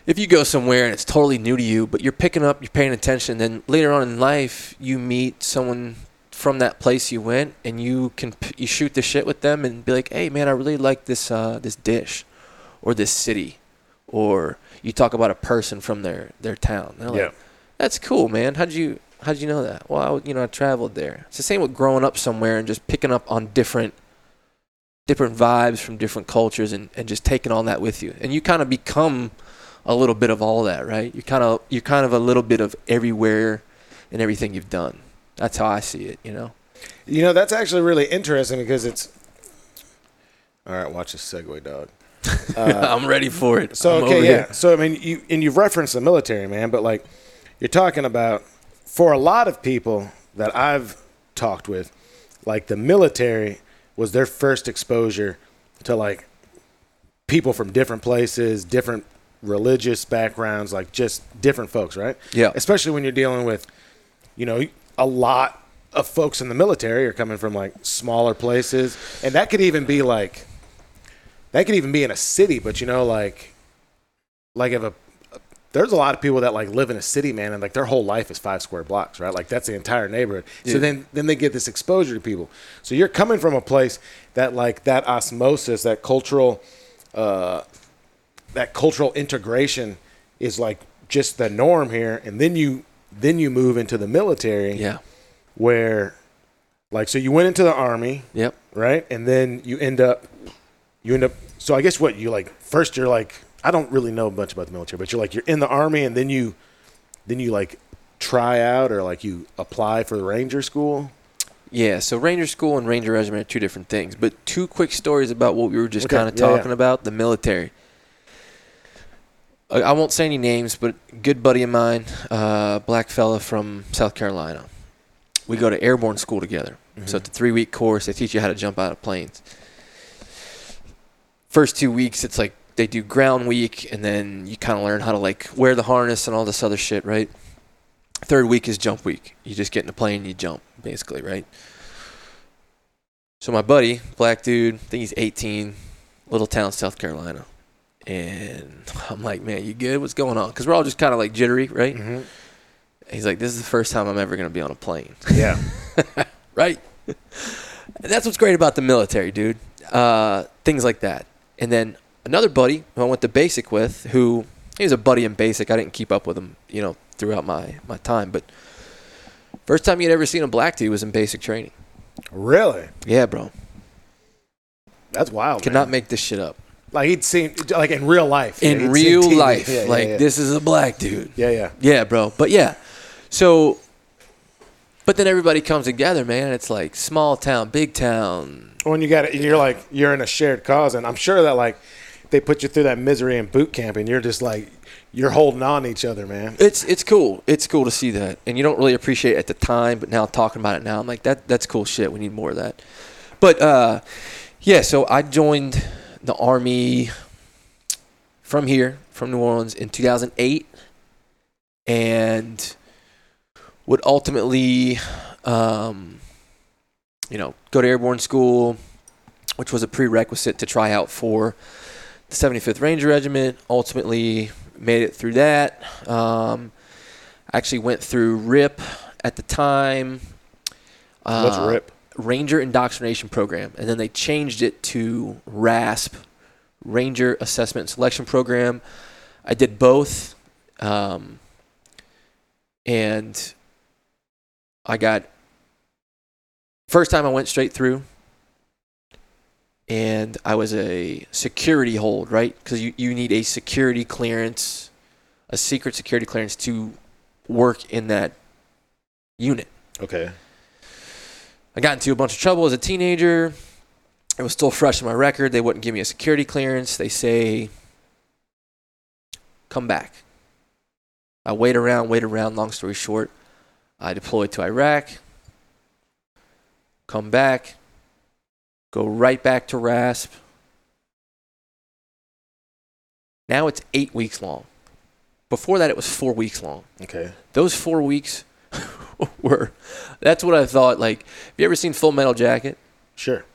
If you go somewhere and it's totally new to you, but you're picking up, you're paying attention, then later on in life you meet someone from that place you went and you can you shoot the shit with them and be like, hey, man, I really like this uh, this dish or this city. Or you talk about a person from their, their town. They're like, yeah. That's cool, man. How'd you... How'd you know that? Well, I, you know, I traveled there. It's the same with growing up somewhere and just picking up on different different vibes from different cultures and, and just taking all that with you. And you kind of become a little bit of all that, right? You're kind of you're kind of a little bit of everywhere and everything you've done. That's how I see it, you know? You know, that's actually really interesting because it's... All right, watch this segue, dog. Uh, I'm ready for it. So, I'm okay, yeah. Here. So, I mean, you and you've referenced the military, man, but, like, you're talking about... For a lot of people that I've talked with, like the military was their first exposure to like people from different places, different religious backgrounds, like just different folks, right? Yeah. Especially when you're dealing with, you know, a lot of folks in the military are coming from like smaller places. And that could even be like, that could even be in a city, but you know, like, like if a, there's a lot of people that like live in a city, man, and like their whole life is five square blocks, right? Like that's the entire neighborhood. Yeah. So then, then they get this exposure to people. So you're coming from a place that like that osmosis, that cultural, uh, that cultural integration is like just the norm here. And then you, then you move into the military, yeah, where like, so you went into the Army, yep, right? And then you end up, you end up. So I guess what you like first, you're like, I don't really know much about the military, but you're like, you're in the Army and then you, then you like try out or like you apply for the Ranger School. Yeah. So Ranger School and Ranger Regiment are two different things, but two quick stories about what we were just okay. kind of yeah, talking yeah. about the military. I, I won't say any names, but a good buddy of mine, uh, black fella from South Carolina, we go to airborne school together. Mm-hmm. So it's a three week course. They teach you how to jump out of planes. First two weeks, it's like, they do ground week, and then you kind of learn how to, like, wear the harness and all this other shit, right? Third week is jump week. You just get in a plane and you jump, basically, right? So my buddy, black dude, I think he's eighteen, little town, South Carolina. And I'm like, man, you good? What's going on? Because we're all just kind of, like, jittery, right? Mm-hmm. He's like, this is the first time I'm ever going to be on a plane. Yeah. Right? And that's what's great about the military, dude. Uh, things like that. And then... Another buddy who I went to basic with, who he was a buddy in basic. I didn't keep up with him, you know, throughout my, my time. But first time you'd ever seen a black dude was in basic training. Really? Yeah, bro. That's wild. Could man. not make this shit up. Like he'd seen, like in real life. In yeah, real life, yeah, like yeah, yeah. This is a black dude. Yeah, yeah, yeah, bro. But yeah, so, but then everybody comes together, man. And it's like small town, big town. When you got it, you're like you're in a shared cause, and I'm sure that like. They put you through that misery in boot camp and you're just like you're holding on to each other, man. It's it's cool. It's cool to see that. And you don't really appreciate it at the time, but now talking about it now, I'm like that that's cool shit. We need more of that. But uh yeah, so I joined the Army from here, from New Orleans, in two thousand eight, and would ultimately, um, you know, go to airborne school, which was a prerequisite to try out for the seventy-fifth Ranger Regiment. Ultimately made it through that. Um, actually went through R I P at the time. Uh, What's R I P? Ranger Indoctrination Program. And then they changed it to R A S P, Ranger Assessment and Selection Program. I did both. Um, and I got... First time I went straight through, and I was a security hold, right? Because you, you need a security clearance, a secret security clearance to work in that unit. Okay. I got into a bunch of trouble as a teenager. It was still fresh in my record. They wouldn't give me a security clearance. They say, come back. I wait around, wait around. Long story short, I deployed to Iraq. Come back, go right back to R A S P. Now it's eight weeks long. Before that, it was four weeks long. Okay. Those four weeks were, that's what I thought. Like, have you ever seen Full Metal Jacket? Sure.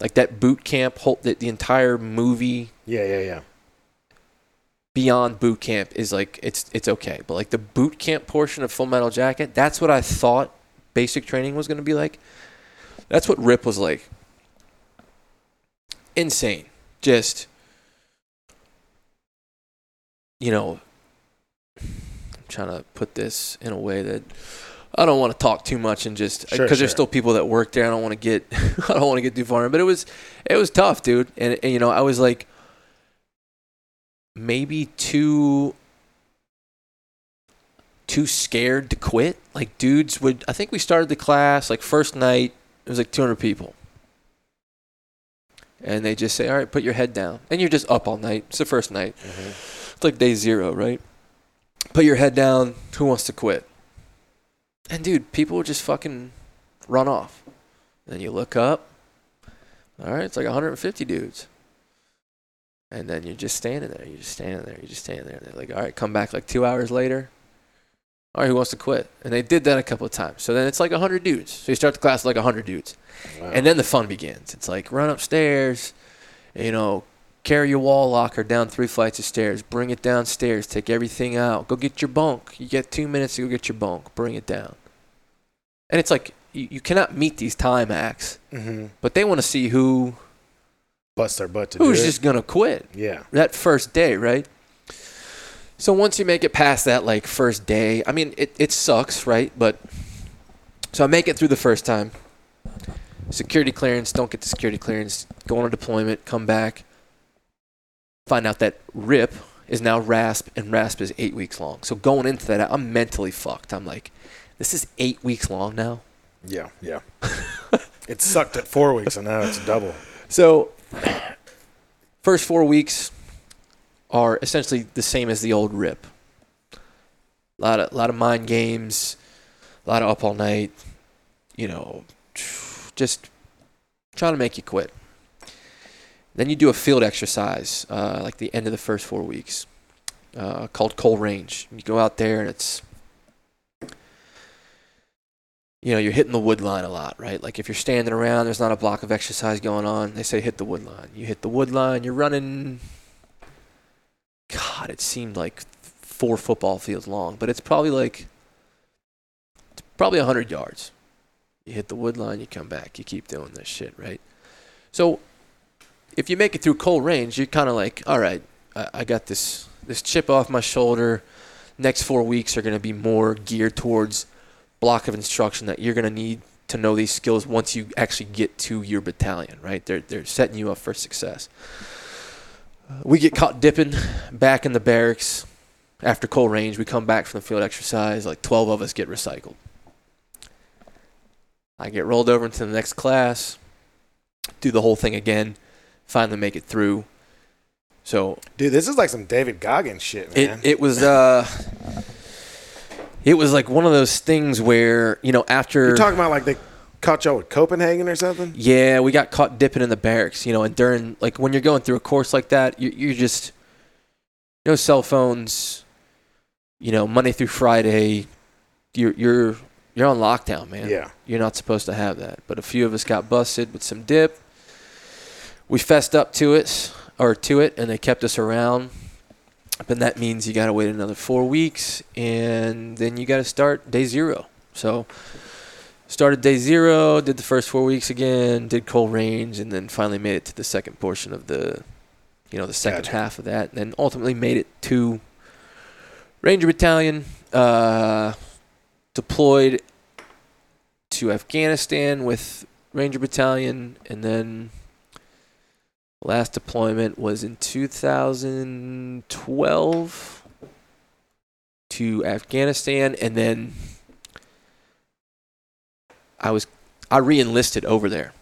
Like that boot camp, whole, the, the entire movie. Yeah, yeah, yeah. Beyond boot camp is like, it's it's okay. But like the boot camp portion of Full Metal Jacket, that's what I thought basic training was going to be like. That's what R I P was like. Insane. Just, you know, I'm trying to put this in a way that I don't want to talk too much and just, because sure, sure. There's still people that work there. I don't want to get, I don't want to get too far in, but it was, it was tough, dude. And, and, you know, I was like maybe too, too scared to quit. Like dudes would, I think we started the class like first night. It was like two hundred people. And they just say, all right, put your head down. And you're just up all night. It's the first night. Mm-hmm. It's like day zero, right? Put your head down. Who wants to quit? And, dude, people would just fucking run off. And then you look up. All right, it's like one hundred fifty dudes. And then you're just standing there. You're just standing there. You're just standing there. And they're like, all right, come back like two hours later. All right, who wants to quit? And they did that a couple of times. So then it's like one hundred dudes. So you start the class with like one hundred dudes. Wow. And then the fun begins. It's like run upstairs, you know, carry your wall locker down three flights of stairs, bring it downstairs, take everything out, go get your bunk. You get two minutes to go get your bunk, bring it down. And it's like you, you cannot meet these time acts, mm-hmm. but they want to see who busts their butt to do it. Who's just going to quit. Yeah. That first day, right? So once you make it past that, like, first day, I mean, it, it sucks, right? But so I make it through the first time. Security clearance, don't get the security clearance, go on a deployment, come back, find out that R I P is now R A S P, and R A S P is eight weeks long. So going into that, I'm mentally fucked. I'm like, this is eight weeks long now? Yeah, yeah. It sucked at four weeks, and now it's double. So first four weeks... are essentially the same as the old R I P. A lot of, lot of mind games, a lot of up all night, you know, just trying to make you quit. Then you do a field exercise, uh, like the end of the first four weeks, uh, called Coal Range. You go out there and it's, you know, you're hitting the wood line a lot, right? Like if you're standing around, there's not a block of exercise going on. They say hit the wood line. You hit the wood line, you're running... God, it seemed like four football fields long, but it's probably like it's probably one hundred yards. You hit the wood line, you come back, you keep doing this shit, right? So if you make it through Coal Range, you're kind of like, all right, I, I got this, this chip off my shoulder. Next four weeks are going to be more geared towards block of instruction that you're going to need to know these skills once you actually get to your battalion, right? They're, they're setting you up for success. We get caught dipping back in the barracks after Coal Range. We come back from the field exercise. Like twelve of us get recycled. I get rolled over into the next class, do the whole thing again, finally make it through. So, dude, this is like some David Goggins shit, man. It, it was, uh, it was like one of those things where, you know, after you're talking about like the. Caught y'all with Copenhagen or something? Yeah, we got caught dipping in the barracks, you know, and during, like, when you're going through a course like that, you, you're just, no cell phones, you know, Monday through Friday, you're you're you're on lockdown, man. Yeah. You're not supposed to have that. But a few of us got busted with some dip. We fessed up to it or to it and they kept us around. But that means you gotta wait another four weeks and then you gotta start day zero. So started day zero, did the first four weeks again, did cold range, and then finally made it to the second portion of the, you know, the second gotcha. half of that, and then ultimately made it to Ranger Battalion, uh, deployed to Afghanistan with Ranger Battalion, and then last deployment was in two thousand twelve to Afghanistan, and then I was I re-enlisted over there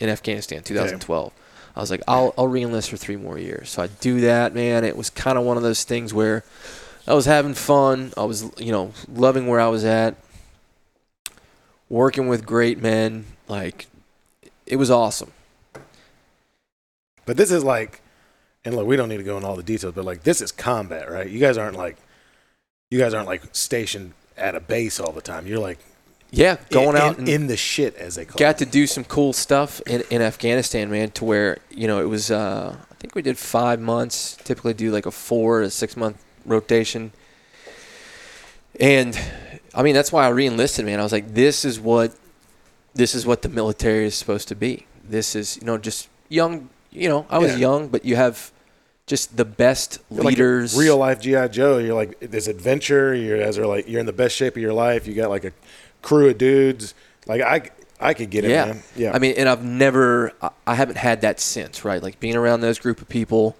in Afghanistan, twenty twelve. Okay. I was like, I'll I'll re-enlist for three more years. So I do that, man. It was kind of one of those things where I was having fun. I was, you know, loving where I was at, working with great men. Like, it was awesome. But this is like, and look, we don't need to go into all the details, but like, this is combat, right? You guys aren't like, you guys aren't like stationed at a base all the time. You're like. Yeah, going in, out and in the shit, as they call it. Got to do some cool stuff in, in Afghanistan, man, to where, you know, it was, uh, I think we did five months, typically do like a four to six month rotation. And, I mean, that's why I re-enlisted, man. I was like, this is what, this is what the military is supposed to be. This is, you know, just young, you know, I was yeah. young, but you have just the best you're leaders. Like real life G I. Joe, you're like, this adventure, you guys are like, you're in the best shape of your life. You got like a crew of dudes, like I, I could get it, yeah. man. Yeah, I mean, and I've never, I haven't had that since, right? Like being around those group of people,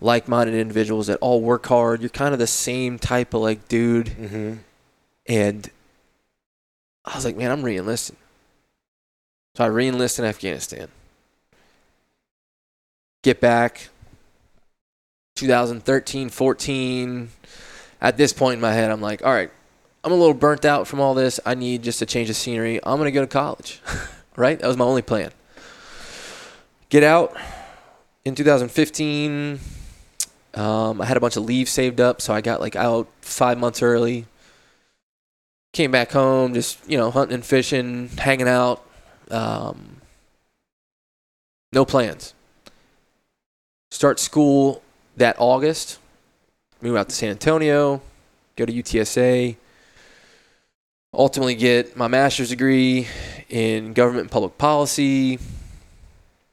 like-minded individuals that all work hard. You're kind of the same type of like dude, mm-hmm. and I was like, man, I'm re-enlisting. So I re-enlist in Afghanistan. Get back, twenty thirteen, fourteen. At this point in my head, I'm like, all right. I'm a little burnt out from all this. I need just a change of scenery. I'm going to go to college, right? That was my only plan. Get out in two thousand fifteen. Um, I had a bunch of leave saved up, so I got like out five months early. Came back home, just, you know, hunting and fishing, hanging out. Um, no plans. Start school that August. Move out to San Antonio. Go to U T S A. Ultimately get my master's degree in government and public policy,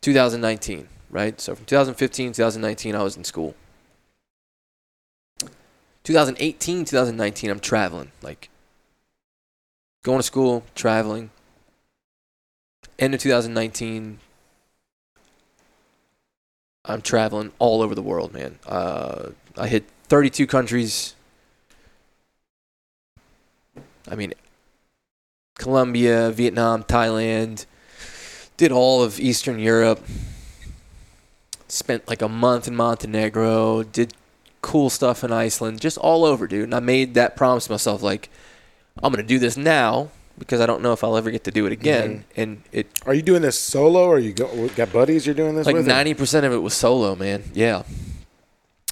twenty nineteen, right? So from twenty fifteen, twenty nineteen, I was in school. twenty eighteen, twenty nineteen, I'm traveling, like going to school, traveling. End of twenty nineteen, I'm traveling all over the world, man. Uh, I hit thirty-two countries. I mean, Colombia, Vietnam, Thailand, did all of Eastern Europe, spent like a month in Montenegro, did cool stuff in Iceland, just all over, dude. And I made that promise to myself, like, I'm going to do this now because I don't know if I'll ever get to do it again. Mm-hmm. And it. Are you doing this solo or you go, got buddies you're doing this like with? Like ninety percent of it was solo, man. Yeah.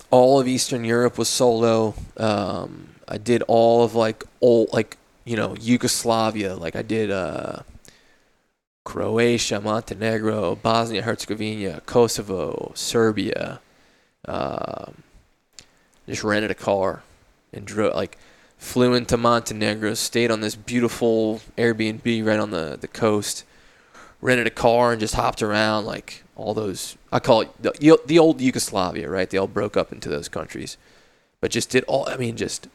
All of Eastern Europe was solo. Um, I did all of like old, like, you know, Yugoslavia, like I did uh, Croatia, Montenegro, Bosnia, Herzegovina, Kosovo, Serbia. Uh, just rented a car and drove, like flew into Montenegro, stayed on this beautiful Airbnb right on the, the coast, rented a car and just hopped around like all those, I call it the, the old Yugoslavia, right? They all broke up into those countries, but just did all, I mean, just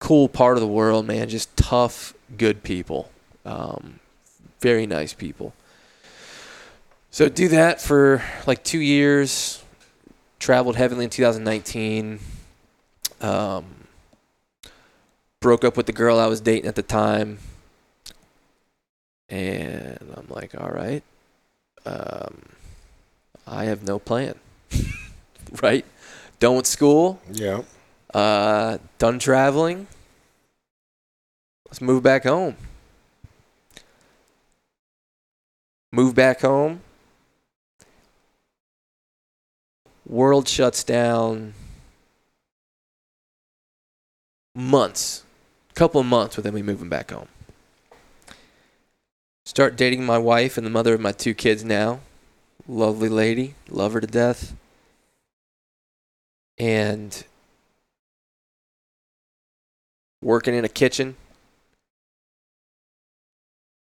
cool part of the world, man. Just tough, good people. Um, very nice people. So do that for like two years. Traveled heavily in twenty nineteen. Um, broke up with the girl I was dating at the time. And I'm like, all right. Um, I have no plan. Right? Done with school. Yeah. Uh, done traveling. Let's move back home. Move back home. World shuts down. months, a couple of months with me moving back home. Start dating my wife and the mother of my two kids now. Lovely lady. Love her to death. And working in a kitchen.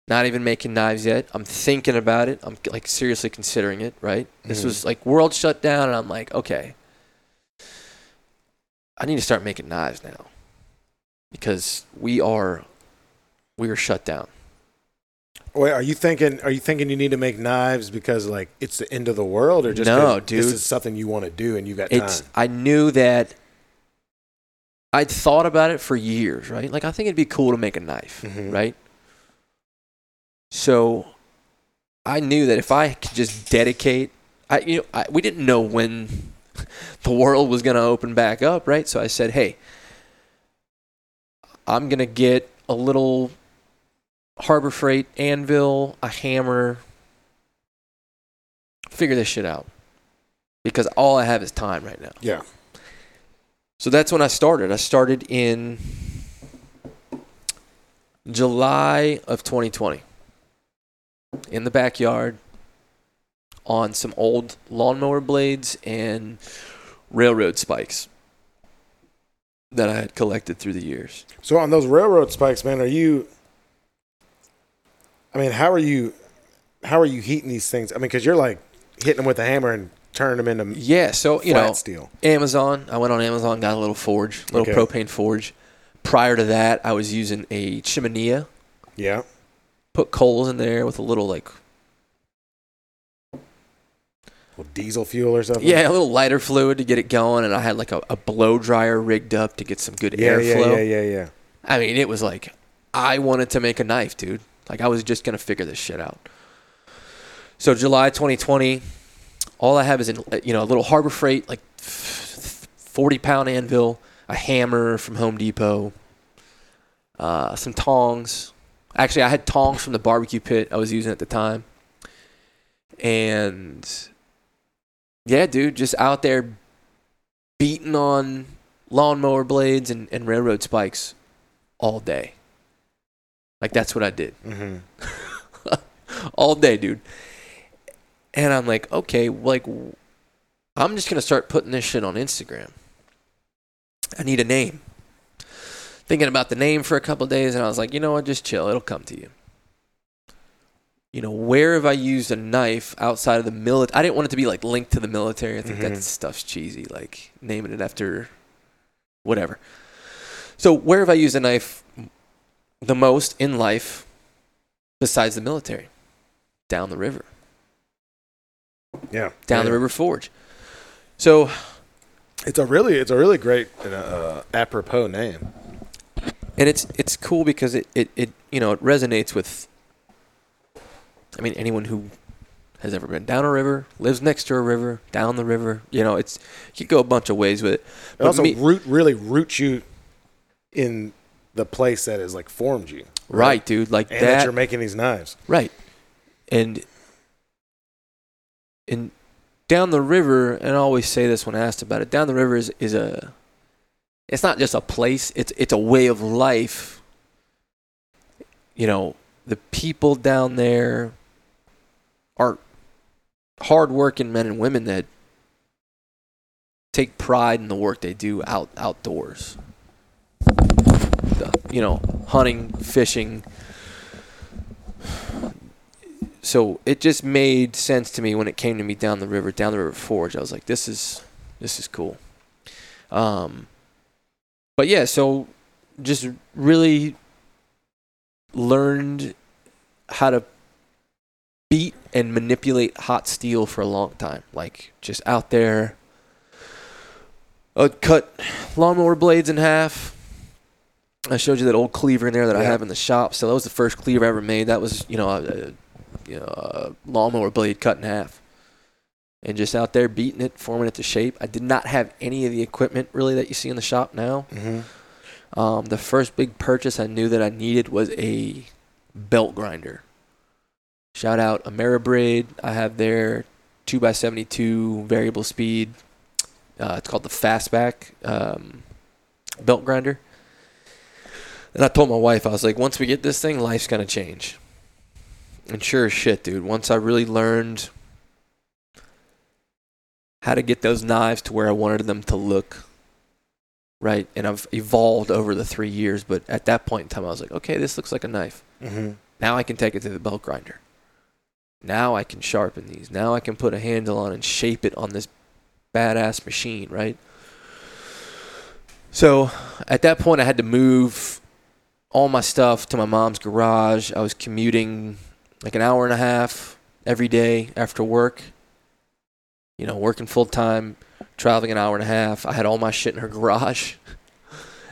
Not even making knives yet. I'm thinking about it. I'm like seriously considering it, right? Mm-hmm. This was like world shut down, and I'm like, okay, I need to start making knives now because we are we are shut down. Wait, are you thinking? Are you thinking you need to make knives because like it's the end of the world, or just no, dude? This is something you want to do, and you got time. It's, I knew that. I'd thought about it for years, right? Like I think it'd be cool to make a knife, mm-hmm. right? So I knew that if I could just dedicate, I you know I, we didn't know when the world was going to open back up, right? So I said, hey, I'm going to get a little Harbor Freight anvil, a hammer, figure this shit out because all I have is time right now. Yeah. So that's when I started. I started in July of twenty twenty. In the backyard on some old lawnmower blades and railroad spikes that I had collected through the years. So on those railroad spikes, man, are you, I mean, how are you, how are you heating these things? I mean, because you're like hitting them with a hammer and turning them into yeah, so, you flat know, steel. Amazon, I went on Amazon, got a little forge, a little okay. propane forge. Prior to that, I was using a chiminea. Yeah. Put coals in there with a little, like... Well, diesel fuel or something? Yeah, a little lighter fluid to get it going, and I had, like, a, a blow dryer rigged up to get some good yeah, airflow. Yeah, yeah, yeah, yeah. I mean, it was like, I wanted to make a knife, dude. Like, I was just going to figure this shit out. So, July twenty twenty, all I have is, in, you know, a little Harbor Freight, like, forty-pound anvil, a hammer from Home Depot, uh, some tongs... Actually, I had tongs from the barbecue pit I was using at the time. And, yeah, dude, just out there beating on lawnmower blades and, and railroad spikes all day. Like, that's what I did. Mm-hmm. All day, dude. And I'm like, okay, like, I'm just going to start putting this shit on Instagram. I need a name. Thinking about the name for a couple of days, and I was like, you know what, just chill. It'll come to you. You know, where have I used a knife outside of the military? I didn't want it to be, like, linked to the military. I think mm-hmm. that stuff's cheesy, like, naming it after whatever. So where have I used a knife the most in life besides the military? Down the river. Yeah. Down yeah. the River Forge. So. It's a really, it's a really great uh, apropos name. And it's it's cool because it, it, it you know it resonates with, I mean, anyone who has ever been down a river, lives next to a river, down the river, you know, it's you could go a bunch of ways with it. But it also me, root really roots you in the place that has like formed you. Right, right dude, like and that, that you're making these knives. Right. And and down the river, and I always say this when asked about it, down the river is, is a It's not just a place, it's it's a way of life. You know, the people down there are hardworking men and women that take pride in the work they do out outdoors. The, you know, hunting, fishing. So it just made sense to me when it came to me down the river, down the River Forge. I was like, this is this is cool. Um But, yeah, so just really learned how to beat and manipulate hot steel for a long time. Like, just out there, I'd cut lawnmower blades in half. I showed you that old cleaver in there that yeah. I have in the shop. So that was the first cleaver I ever made. That was, you know, a, you know, a lawnmower blade cut in half. And just out there beating it, forming it to shape. I did not have any of the equipment, really, that you see in the shop now. Mm-hmm. Um, the first big purchase I knew that I needed was a belt grinder. Shout out Ameribraid. I have their two by seventy-two variable speed. Uh, it's called the Fastback um, belt grinder. And I told my wife, I was like, once we get this thing, life's going to change. And sure as shit, dude, once I really learned how to get those knives to where I wanted them to look, right? And I've evolved over the three years, but at that point in time, I was like, okay, this looks like a knife. Mm-hmm. Now I can take it to the belt grinder. Now I can sharpen these. Now I can put a handle on and shape it on this badass machine, right? So at that point, I had to move all my stuff to my mom's garage. I was commuting like an hour and a half every day after work. You know, working full-time, traveling an hour and a half. I had all my shit in her garage.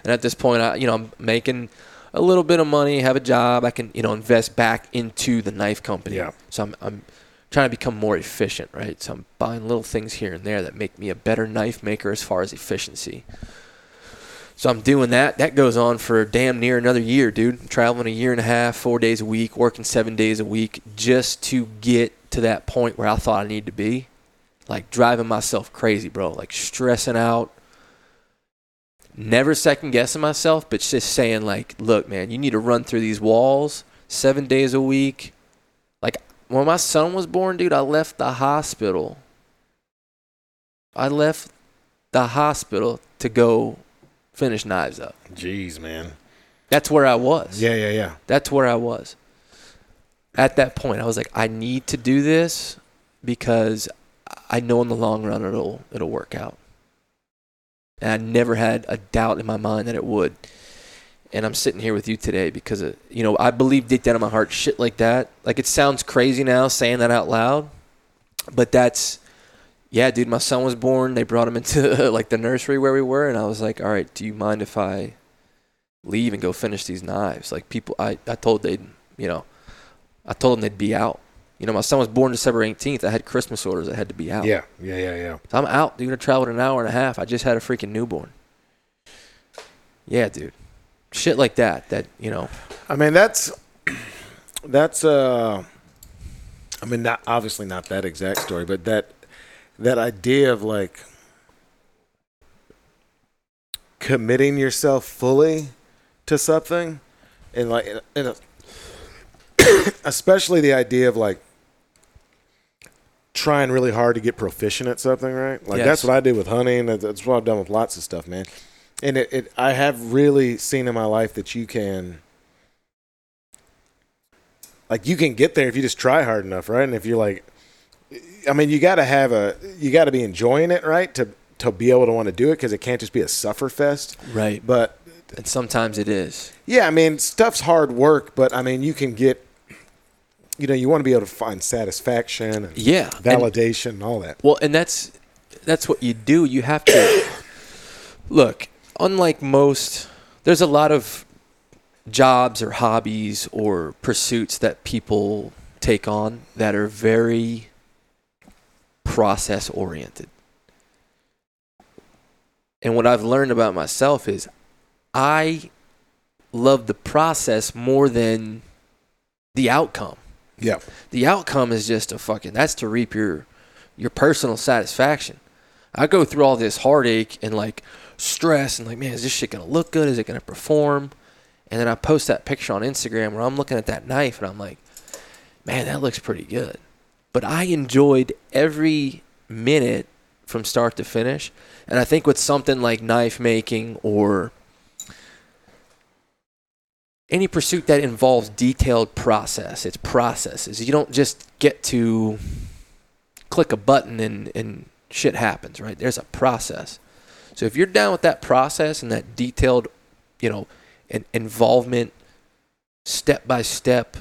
And at this point, I, you know, I'm making a little bit of money, have a job. I can, you know, invest back into the knife company. Yeah. So I'm I'm trying to become more efficient, right? So I'm buying little things here and there that make me a better knife maker as far as efficiency. So I'm doing that. That goes on for damn near another year, dude. I'm traveling a year and a half, four days a week, working seven days a week just to get to that point where I thought I needed to be. Like driving myself crazy, bro. Like stressing out. Never second-guessing myself, but just saying, like, look, man, you need to run through these walls seven days a week. Like, when my son was born, dude, I left the hospital. I left the hospital to go finish knives up. Jeez, man. That's where I was. Yeah, yeah, yeah. That's where I was. At that point, I was like, I need to do this because I know in the long run it'll it'll work out. And I never had a doubt in my mind that it would. And I'm sitting here with you today because, of, you know, I believe deep down in my heart shit like that. Like, it sounds crazy now saying that out loud. But that's, yeah, dude, my son was born. They brought him into, like, the nursery where we were. And I was like, all right, do you mind if I leave and go finish these knives? Like, people, I, I told they'd, you know, I told them they'd be out. You know, my son was born December eighteenth. I had Christmas orders. I had to be out. Yeah, yeah, yeah, yeah. So I'm out, dude. I traveled an hour and a half. I just had a freaking newborn. Yeah, dude. Shit like that, that, you know. I mean, that's, that's, uh, I mean, not obviously not that exact story, but that, that idea of, like, committing yourself fully to something and, like, in a, in a especially the idea of, like, trying really hard to get proficient at something, right? Like, yes. That's what I did with hunting. That's what I've done with lots of stuff, man. And it, it, I have really seen in my life that you can, like, you can get there if you just try hard enough, right? And if you're like, I mean, you got to have a, you got to be enjoying it, right? To to be able to want to do it, because it can't just be a suffer fest, right? But and sometimes it is. Yeah, I mean, stuff's hard work, but I mean, you can get. You know, you want to be able to find satisfaction and yeah, validation and, and all that. Well, and that's that's what you do. You have to look, unlike most, there's a lot of jobs or hobbies or pursuits that people take on that are very process oriented. And what I've learned about myself is I love the process more than the outcome. Yeah. The outcome is just a fucking, that's to reap your your personal satisfaction. I go through all this heartache and, like, stress and, like, man, is this shit going to look good? Is it going to perform? And then I post that picture on Instagram where I'm looking at that knife and I'm like, man, that looks pretty good. But I enjoyed every minute from start to finish. And I think with something like knife making or any pursuit that involves detailed process, it's processes. You don't just get to click a button and, and shit happens, right? There's a process. So if you're down with that process and that detailed, you know, and involvement, step by step,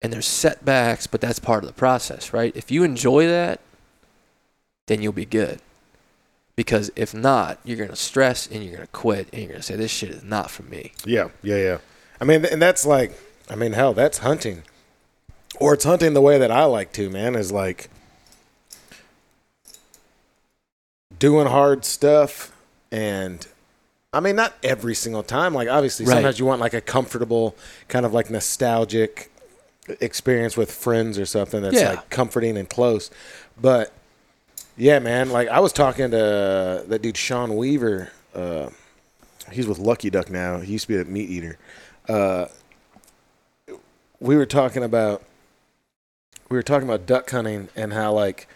and there's setbacks, but that's part of the process, right? If you enjoy that, then you'll be good. Because if not, you're going to stress and you're going to quit and you're going to say, this shit is not for me. Yeah, yeah, yeah. I mean, and that's like, I mean, hell, that's hunting. Or it's hunting the way that I like to, man, is like doing hard stuff. And I mean, not every single time. Like, obviously, right. Sometimes you want like a comfortable, kind of like nostalgic experience with friends or something that's yeah. like comforting and close. But yeah, man. Like, I was talking to that dude, Sean Weaver, uh, he's with Lucky Duck now. He used to be a meat eater. Uh, we were talking about we were talking about duck hunting and how, like,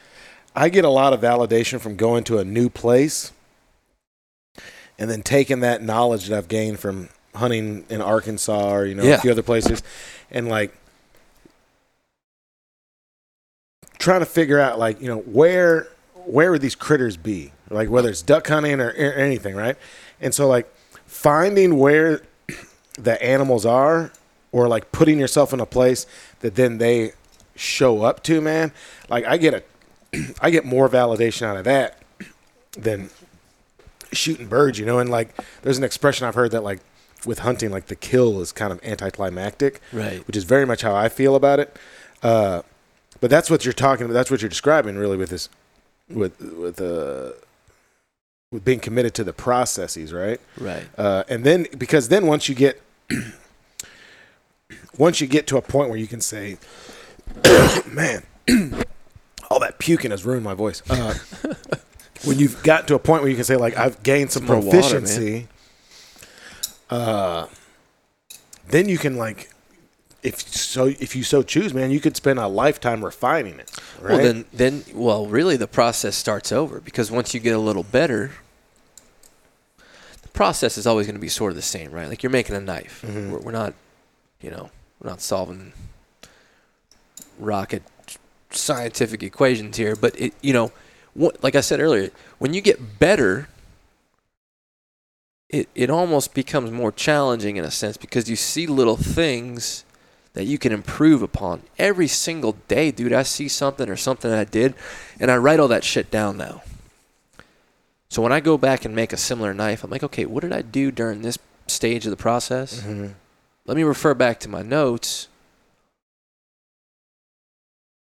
I get a lot of validation from going to a new place and then taking that knowledge that I've gained from hunting in Arkansas or, you know, yeah. a few other places, and, like, trying to figure out, like, you know, where where would these critters be? Like, whether it's duck hunting or, or anything, right? And so, like, finding where the animals are, or, like, putting yourself in a place that then they show up to, man. Like, I get a I get more validation out of that than shooting birds, you know? And, like, there's an expression I've heard that, like, with hunting, like, the kill is kind of anticlimactic, right? Which is very much how I feel about it. Uh, but that's what you're talking about. That's what you're describing, really, with this, with with uh, with being committed to the processes, right? Right. Uh, and then because then once you get once you get to a point where you can say, man, all that puking has ruined my voice. Uh, when you've got to a point where you can say, like, I've gained some, some proficiency. Water, Uh, then you can, like, if so, if you so choose, man, you could spend a lifetime refining it. Right? Well, then, then, well, really, the process starts over, because once you get a little better, the process is always going to be sort of the same, right? Like, you're making a knife. Mm-hmm. We're, we're not, you know, we're not solving rocket scientific equations here, but it, you know, what, like I said earlier, when you get better, It it almost becomes more challenging in a sense, because you see little things that you can improve upon every single day, dude. I see something or something I did, and I write all that shit down now. So when I go back and make a similar knife, I'm like, okay, what did I do during this stage of the process? Mm-hmm. Let me refer back to my notes,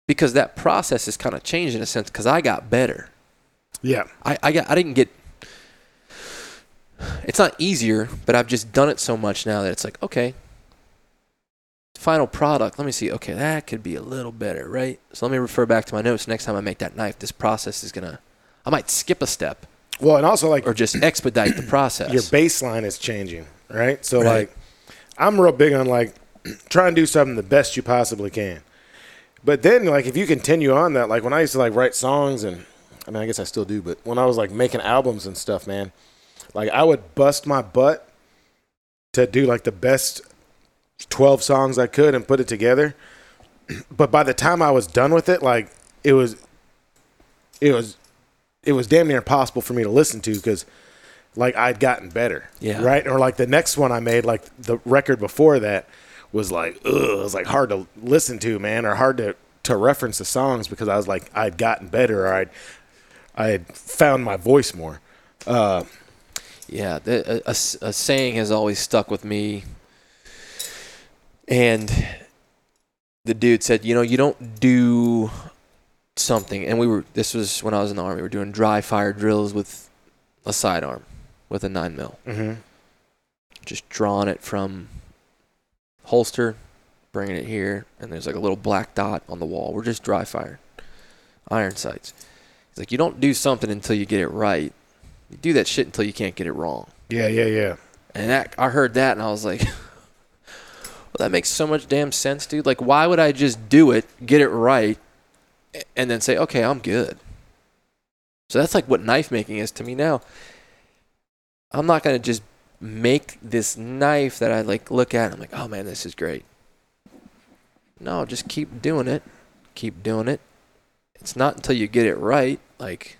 because that process is kind of changed in a sense, because I got better. Yeah, I I, got, I didn't get. It's not easier, but I've just done it so much now that it's like, okay, final product, let me see. Okay, that could be a little better, right? So let me refer back to my notes. Next time I make that knife, this process is going to – I might skip a step. Well, and also, like – or just expedite the process. Your baseline is changing, right? So, right. like, I'm real big on, like, try and do something the best you possibly can. But then, like, if you continue on that, like, when I used to, like, write songs and – I mean, I guess I still do, but when I was, like, making albums and stuff, man – like, I would bust my butt to do, like, the best twelve songs I could and put it together. But by the time I was done with it, like, it was it was, it was damn near impossible for me to listen to, because, like, I'd gotten better, yeah. right? Or, like, the next one I made, like, the record before that was, like, ugh, it was, like, hard to listen to, man, or hard to, to reference the songs, because I was, like, I'd gotten better, or I'd, I had found my voice more. Uh Yeah, a, a, a saying has always stuck with me, and the dude said, you know, you don't do something, and we were, this was when I was in the Army, we were doing dry fire drills with a sidearm, with a nine mil. Mm-hmm. Just drawing it from holster, bringing it here, and there's like a little black dot on the wall. We're just dry firing, iron sights. He's like, you don't do something until you get it right. You do that shit until you can't get it wrong. Yeah, yeah, yeah. And that, I heard that, and I was like, well, that makes so much damn sense, dude. Like, why would I just do it, get it right, and then say, okay, I'm good? So that's like what knife making is to me now. I'm not going to just make this knife that I, like, look at, and I'm like, oh, man, this is great. No, just keep doing it. Keep doing it. It's not until you get it right, like...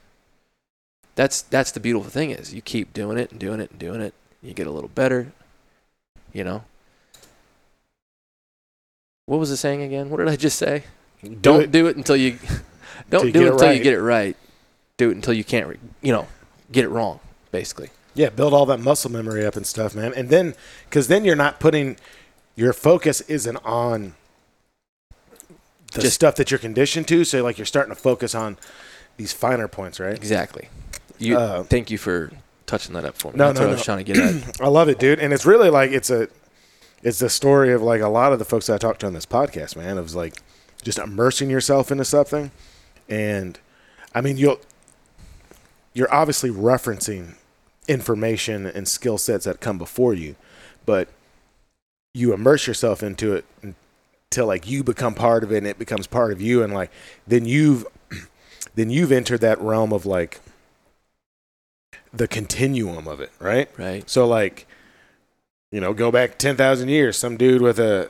That's that's the beautiful thing is you keep doing it and doing it and doing it. You get a little better, you know. What was the saying again? What did I just say? Don't do it, do it until you don't do it until you get it right. Do it until you can't, you know, get it wrong, basically. Yeah, build all that muscle memory up and stuff, man. And then because then you're not putting your focus isn't on the just, stuff that you're conditioned to. So like you're starting to focus on these finer points, right? Exactly. You, uh, thank you for touching that up for me. No, That's no, what no. I was trying to get at. I love it, dude. And it's really like it's a it's the story of like a lot of the folks that I talked to on this podcast, man. It was like just immersing yourself into something. And I mean, you'll you're obviously referencing information and skill sets that come before you, but you immerse yourself into it until like you become part of it and it becomes part of you. And like, then you've, then you've entered that realm of like the continuum of it. Right. Right. So like, you know, go back ten thousand years, some dude with a,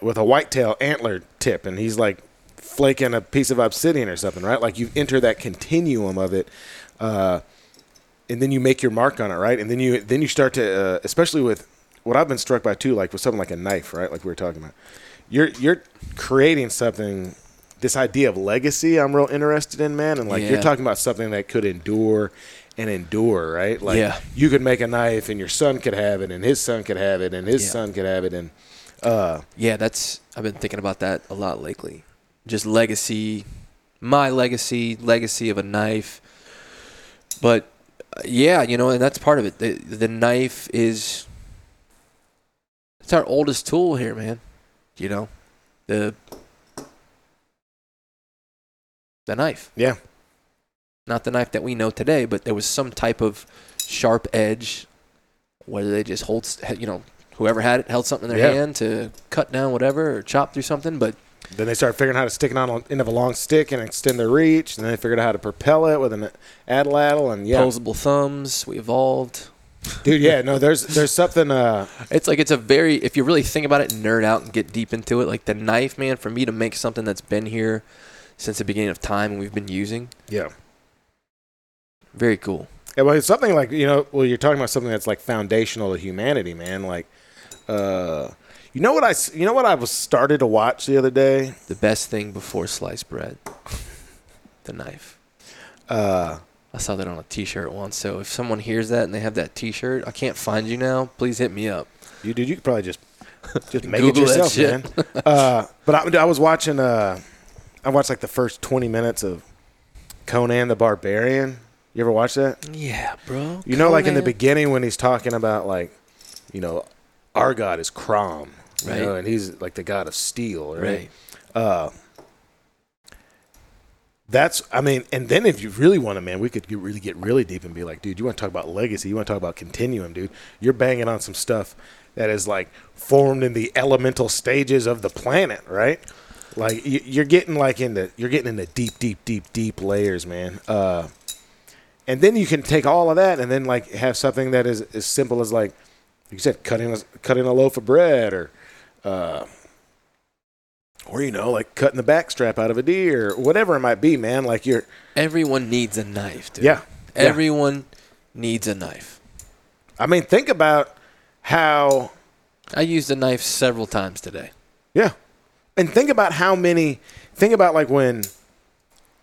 with a whitetail antler tip and he's like flaking a piece of obsidian or something, right? Like you enter that continuum of it. Uh, and then you make your mark on it. Right. And then you, then you start to, uh, especially with, what I've been struck by too, like with something like a knife, right? Like we were talking about, you're, you're creating something, this idea of legacy I'm real interested in, man. And like, yeah. you're talking about something that could endure and endure, right? Like yeah. you could make a knife and your son could have it and his son could have it and his yeah. son could have it. And, uh, yeah, that's, I've been thinking about that a lot lately. Just legacy, my legacy, legacy of a knife. But uh, yeah, you know, and that's part of it. The, the knife is, it's our oldest tool here, man. You know, the the knife. Yeah. Not the knife that we know today, but there was some type of sharp edge, whether they just hold, you know, whoever had it held something in their yeah. hand to cut down whatever or chop through something. But then they started figuring out how to stick it on the end of a long stick and extend their reach, and then they figured out how to propel it with an atlatl and yeah. Opposable thumbs. We evolved. Dude, yeah, no, there's there's something. Uh, it's like it's a very, if you really think about it, nerd out and get deep into it, like the knife, man, for me to make something that's been here since the beginning of time and we've been using. Yeah. Very cool. Yeah, well, it's something like, you know, well, you're talking about something that's like foundational to humanity, man. Like, uh, you know what I, you know what I was started to watch the other day? The best thing before sliced bread, the knife. Uh. I saw that on a T-shirt once, so if someone hears that and they have that T-shirt, I can't find you now, please hit me up. You dude, you could probably just just make Google it yourself, man. uh, but I, I was watching, uh, I watched like the first twenty minutes of Conan the Barbarian. You ever watch that? Yeah, bro. You know, Conan. Like in the beginning when he's talking about like, you know, our god is Crom, right? You know, and he's like the god of steel, right? Right. Uh, That's, I mean, and then if you really want to, man, we could get, really get really deep and be like, dude, you want to talk about legacy, you want to talk about continuum, dude. You're banging on some stuff that is, like, formed in the elemental stages of the planet, right? Like, you, you're getting, like, into, you're getting into deep, deep, deep, deep layers, man. Uh, and then you can take all of that and then, like, have something that is as simple as, like, like you said, cutting a, cutting a loaf of bread or, uh, or, you know, like cutting the backstrap out of a deer, or whatever it might be, man. Like you're. Everyone needs a knife, dude. Yeah. Everyone yeah. needs a knife. I mean, think about how. I used a knife several times today. Yeah. And think about how many. Think about like when,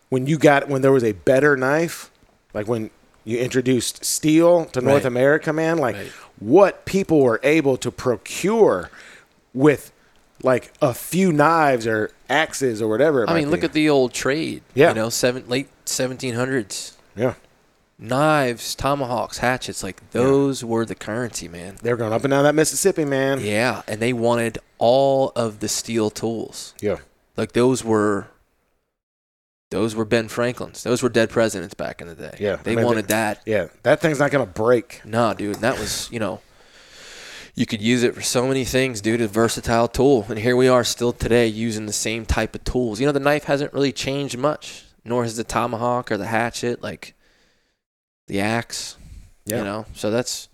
when you got, when there was a better knife, like when you introduced steel to North right. America, man, like right. what people were able to procure with. Like a few knives or axes or whatever. It I mean, might look be. At the old trade. Yeah. You know, seven, late seventeen hundreds. Yeah. Knives, tomahawks, hatchets, like those yeah. were the currency, man. They were going up and down that Mississippi, man. Yeah. And they wanted all of the steel tools. Yeah. Like those were, those were Ben Franklin's. Those were dead presidents back in the day. Yeah. They I mean, wanted they, that. Yeah. That thing's not going to break. Nah, dude. That was, you know. You could use it for so many things, dude. A versatile tool. And here we are still today using the same type of tools. You know, the knife hasn't really changed much, nor has the tomahawk or the hatchet, like the axe, yeah. you know. So that's,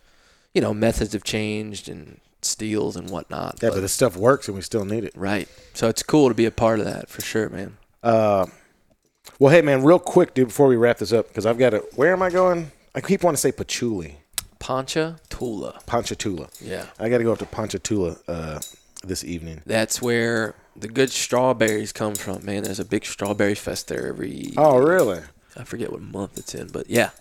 you know, methods have changed and steels and whatnot. Yeah, but, but this stuff works and we still need it. Right. So it's cool to be a part of that for sure, man. Uh, well, hey, man, real quick, dude, before we wrap this up, because I've got to, where am I going? I keep wanting to say patchouli. Ponchatoula. Ponchatoula. Yeah. I got to go up to Ponchatoula uh, this evening. That's where the good strawberries come from, man. There's a big strawberry fest there every... Oh, really? I forget what month it's in, but yeah.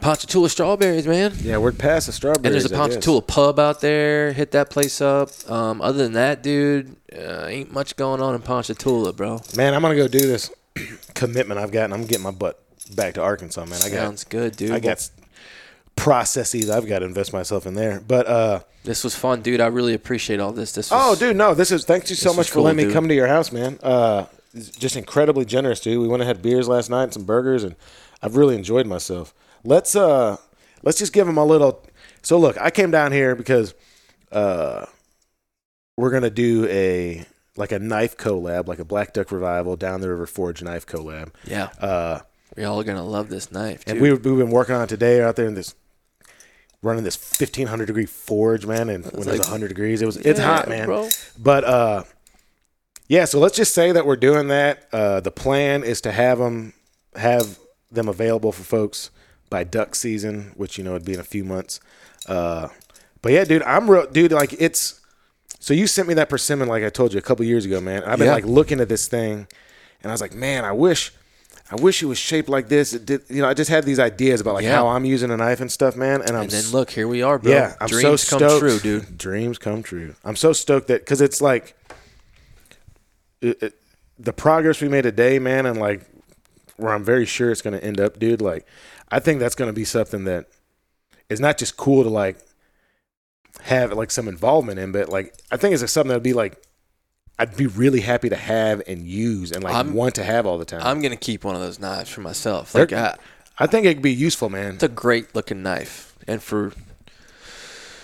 Ponchatoula strawberries, man. Yeah, we're past the strawberries. And there's a Ponchatoula pub out there. Hit that place up. Um, other than that, dude, uh, ain't much going on in Ponchatoula, bro. Man, I'm going to go do this commitment I've gotten. I'm getting my butt back to Arkansas, man. I got, Sounds good, dude. I got... processes I've got to invest myself in there, but uh this was fun, dude. I really appreciate all this this was, oh dude no this is thank you so much for cool, letting dude. me come to your house, man. Uh just incredibly generous, dude. We went and had beers last night and some burgers, and I've really enjoyed myself. Let's uh let's just give them a little. So look, I came down here because uh, we're going to do a, like a knife collab, like a Black Duck Revival, Down the River Forge knife collab. Yeah. Uh, We're all going to love this knife, too. And we, we've been working on it today out there in this, running this fifteen hundred degree forge, man. And when like, it was one hundred degrees, it was, it's yeah, hot, man. Bro. But, uh, yeah, so let's just say that we're doing that. Uh, the plan is to have them, have them available for folks by duck season, which, you know, would be in a few months. Uh, but yeah, dude, I'm real, dude, like it's, so you sent me that persimmon, like I told you a couple years ago, man. I've been yeah. like looking at this thing and I was like, man, I wish, I wish it was shaped like this. It did, you know, I just had these ideas about like yeah. how I'm using a knife and stuff, man. And I'm and then look, here we are, bro. Yeah, I'm Dreams so come true, dude. Dreams come true. I'm so stoked that, cause it's like it, it, the progress we made today, man. And like where I'm very sure it's going to end up, dude. Like, I think that's going to be something that is not just cool to like have like some involvement in, but like, I think it's something that would be like, I'd be really happy to have and use and like I'm, want to have all the time. I'm gonna keep one of those knives for myself. Like I, I think it'd be useful, man. It's a great looking knife, and for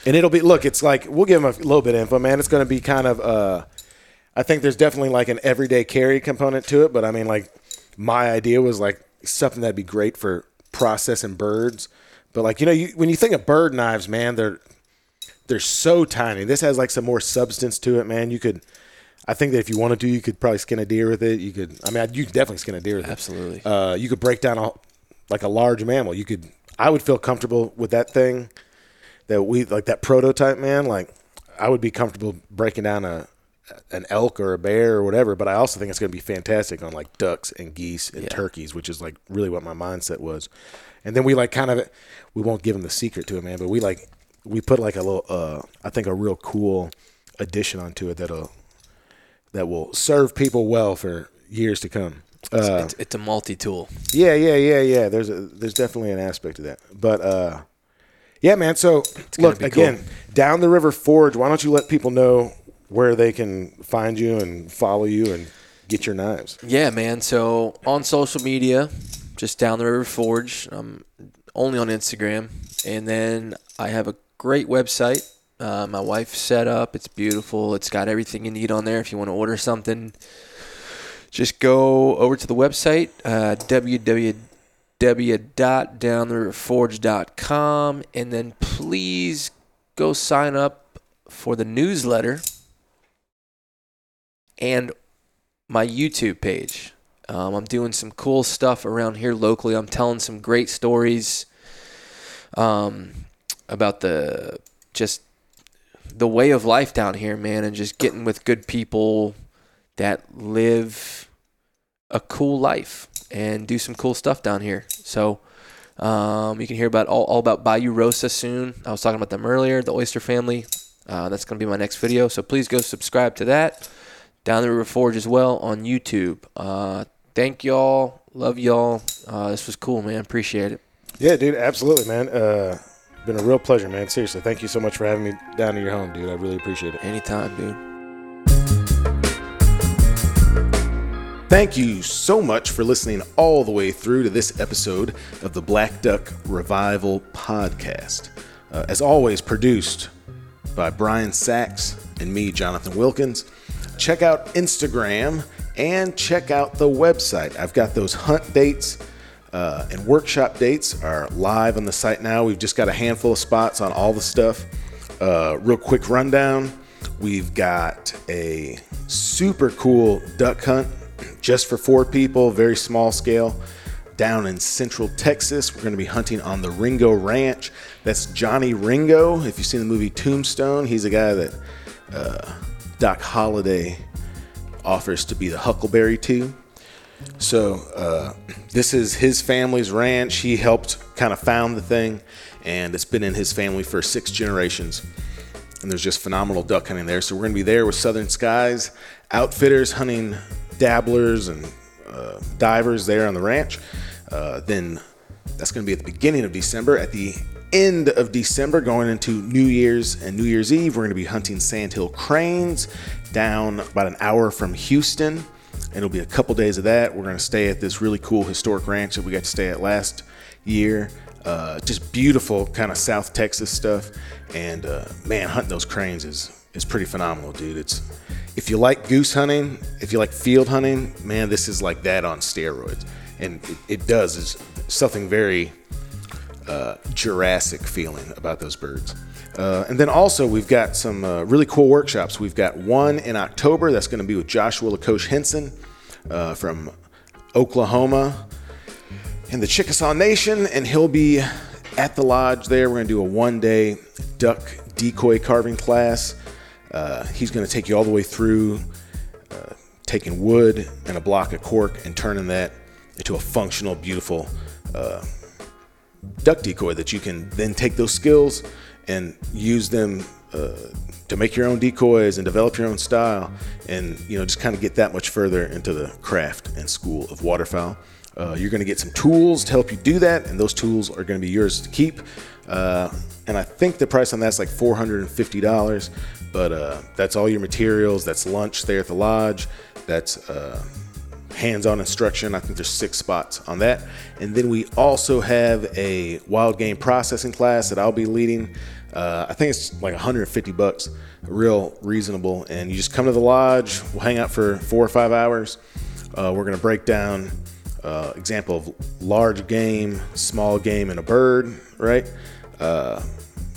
and it'll be look. It's like we'll give them a little bit of info, man. It's gonna be kind of. Uh, I think there's definitely like an everyday carry component to it, but I mean, like my idea was like something that'd be great for processing birds, but like you know, you, when you think of bird knives, man, they're they're so tiny. This has like some more substance to it, man. You could. I think that if you wanted to, you could probably skin a deer with it. You could, I mean, you could definitely skin a deer with it. Absolutely. Uh, you could break down a, like a large mammal. You could, I would feel comfortable with that thing that we, like that prototype, man. Like, I would be comfortable breaking down a, an elk or a bear or whatever. But I also think it's going to be fantastic on like ducks and geese and yeah. turkeys, which is like really what my mindset was. And then we like kind of, we won't give them the secret to it, man, but we like, we put like a little, uh, I think a real cool addition onto it that'll, that will serve people well for years to come. Uh, it's, it's a multi-tool. Yeah, yeah, yeah, yeah. There's a, there's definitely an aspect to that. But, uh, yeah, man, so, look, again, cool. Down the River Forge, why don't you let people know where they can find you and follow you and get your knives? Yeah, man. So, on social media, just Down the River Forge. I'm only on Instagram. And then I have a great website. Uh, my wife set up. It's beautiful. It's got everything you need on there. If you want to order something, just go over to the website, uh, w w w dot down the river forge dot com, and then please go sign up for the newsletter and my YouTube page. Um, I'm doing some cool stuff around here locally. I'm telling some great stories um, about the just... the way of life down here, man, and just getting with good people that live a cool life and do some cool stuff down here. So um, you can hear about all, all about Bayou Rosa soon. I was talking about them earlier, the oyster family. Uh, that's going to be my next video. So please go subscribe to that. Down the River Forge as well on YouTube. Uh, thank y'all. Love y'all. Uh, this was cool, man. Appreciate it. Yeah, dude. Absolutely, man. Uh, been a real pleasure, man. Seriously, thank you so much for having me down to your home, dude. I really appreciate it. Anytime, dude. Thank you so much for listening all the way through to this episode of the Black Duck Revival Podcast. Uh, as always, produced by Brian Sachs and me, Jonathan Wilkins. Check out Instagram and check out the website. I've got those hunt dates. Uh, and workshop dates are live on the site now. We've just got a handful of spots on all the stuff. Uh, real quick rundown. We've got a super cool duck hunt just for four people, very small scale, down in Central Texas. We're going to be hunting on the Ringo Ranch. That's Johnny Ringo. If you've seen the movie Tombstone, he's a guy that uh, Doc Holliday offers to be the Huckleberry to. So uh, this is his family's ranch. He helped kind of found the thing, and it's been in his family for six generations. And there's just phenomenal duck hunting there. So we're going to be there with Southern Skies Outfitters hunting dabblers and uh, divers there on the ranch. Uh, then that's going to be at the beginning of December. At the end of December, going into New Year's and New Year's Eve, we're going to be hunting sandhill cranes down about an hour from Houston. It'll be a couple days of that. We're going to stay at this really cool historic ranch that we got to stay at last year. uh, just beautiful kind of South Texas stuff. And uh, man, hunting those cranes is is pretty phenomenal, dude. It's if you like goose hunting, if you like field hunting, man, this is like that on steroids. And it, it does is something very uh, Jurassic feeling about those birds. Uh, and then also we've got some uh, really cool workshops. We've got one in October that's going to be with Joshua Lacoche Henson uh, from Oklahoma and the Chickasaw Nation, and he'll be at the lodge there. We're going to do a one-day duck decoy carving class. Uh, he's going to take you all the way through uh, taking wood and a block of cork and turning that into a functional, beautiful uh, duck decoy that you can then take those skills and use them uh, to make your own decoys and develop your own style, and you know, just kind of get that much further into the craft and school of waterfowl. Uh, you're going to get some tools to help you do that, and those tools are going to be yours to keep. Uh, and I think the price on that's like four hundred fifty dollars, but uh, that's all your materials. That's lunch there at the lodge. That's uh, hands-on instruction. I think there's six spots on that. And then we also have a wild game processing class that I'll be leading. Uh, I think it's like one hundred fifty bucks, real reasonable. And you just come to the lodge. We'll hang out for four or five hours. Uh, we're going to break down uh, example of large game, small game, and a bird, right? Uh,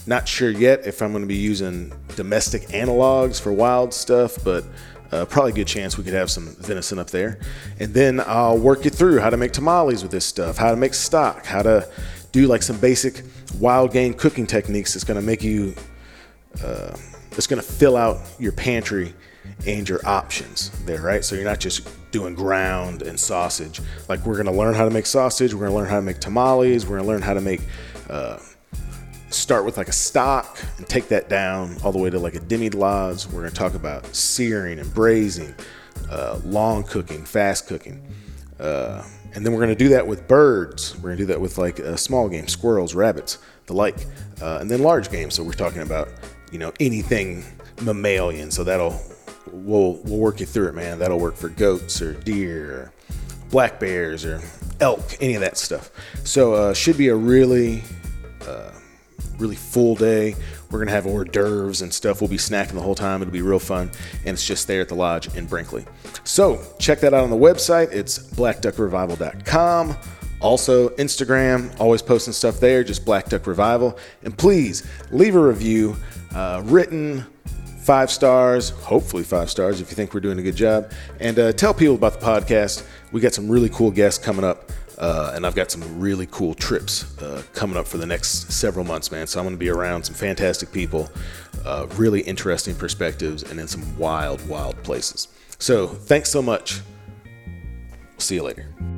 not sure yet if I'm going to be using domestic analogs for wild stuff, but uh, probably a good chance we could have some venison up there. And then I'll work you through how to make tamales with this stuff, how to make stock, how to do like some basic wild game cooking techniques that's going to make you, uh, that's going to fill out your pantry and your options there, right? So you're not just doing ground and sausage. Like, we're going to learn how to make sausage. We're going to learn how to make tamales. We're going to learn how to make, uh, start with like a stock and take that down all the way to like a demi-glace. We're going to talk about searing and braising, uh, long cooking, fast cooking. Uh, and then we're going to do that with birds. We're going to do that with like a small game, squirrels, rabbits, the like, uh, and then large game. So we're talking about, you know, anything mammalian. So that'll, we'll, we'll work you through it, man. That'll work for goats or deer or black bears or elk, any of that stuff. So, uh, should be a really, uh, really full day. We're going to have hors d'oeuvres and stuff. We'll be snacking the whole time. It'll be real fun. And it's just there at the lodge in Brinkley. So check that out on the website. It's black duck revival dot com. Also Instagram, always posting stuff there, just Black Duck Revival. And please leave a review, uh, written, five stars, hopefully five stars if you think we're doing a good job. And uh, tell people about the podcast. We got some really cool guests coming up. Uh, and I've got some really cool trips uh, coming up for the next several months, man. So I'm going to be around some fantastic people, uh, really interesting perspectives, and in some wild, wild places. So thanks so much. See you later.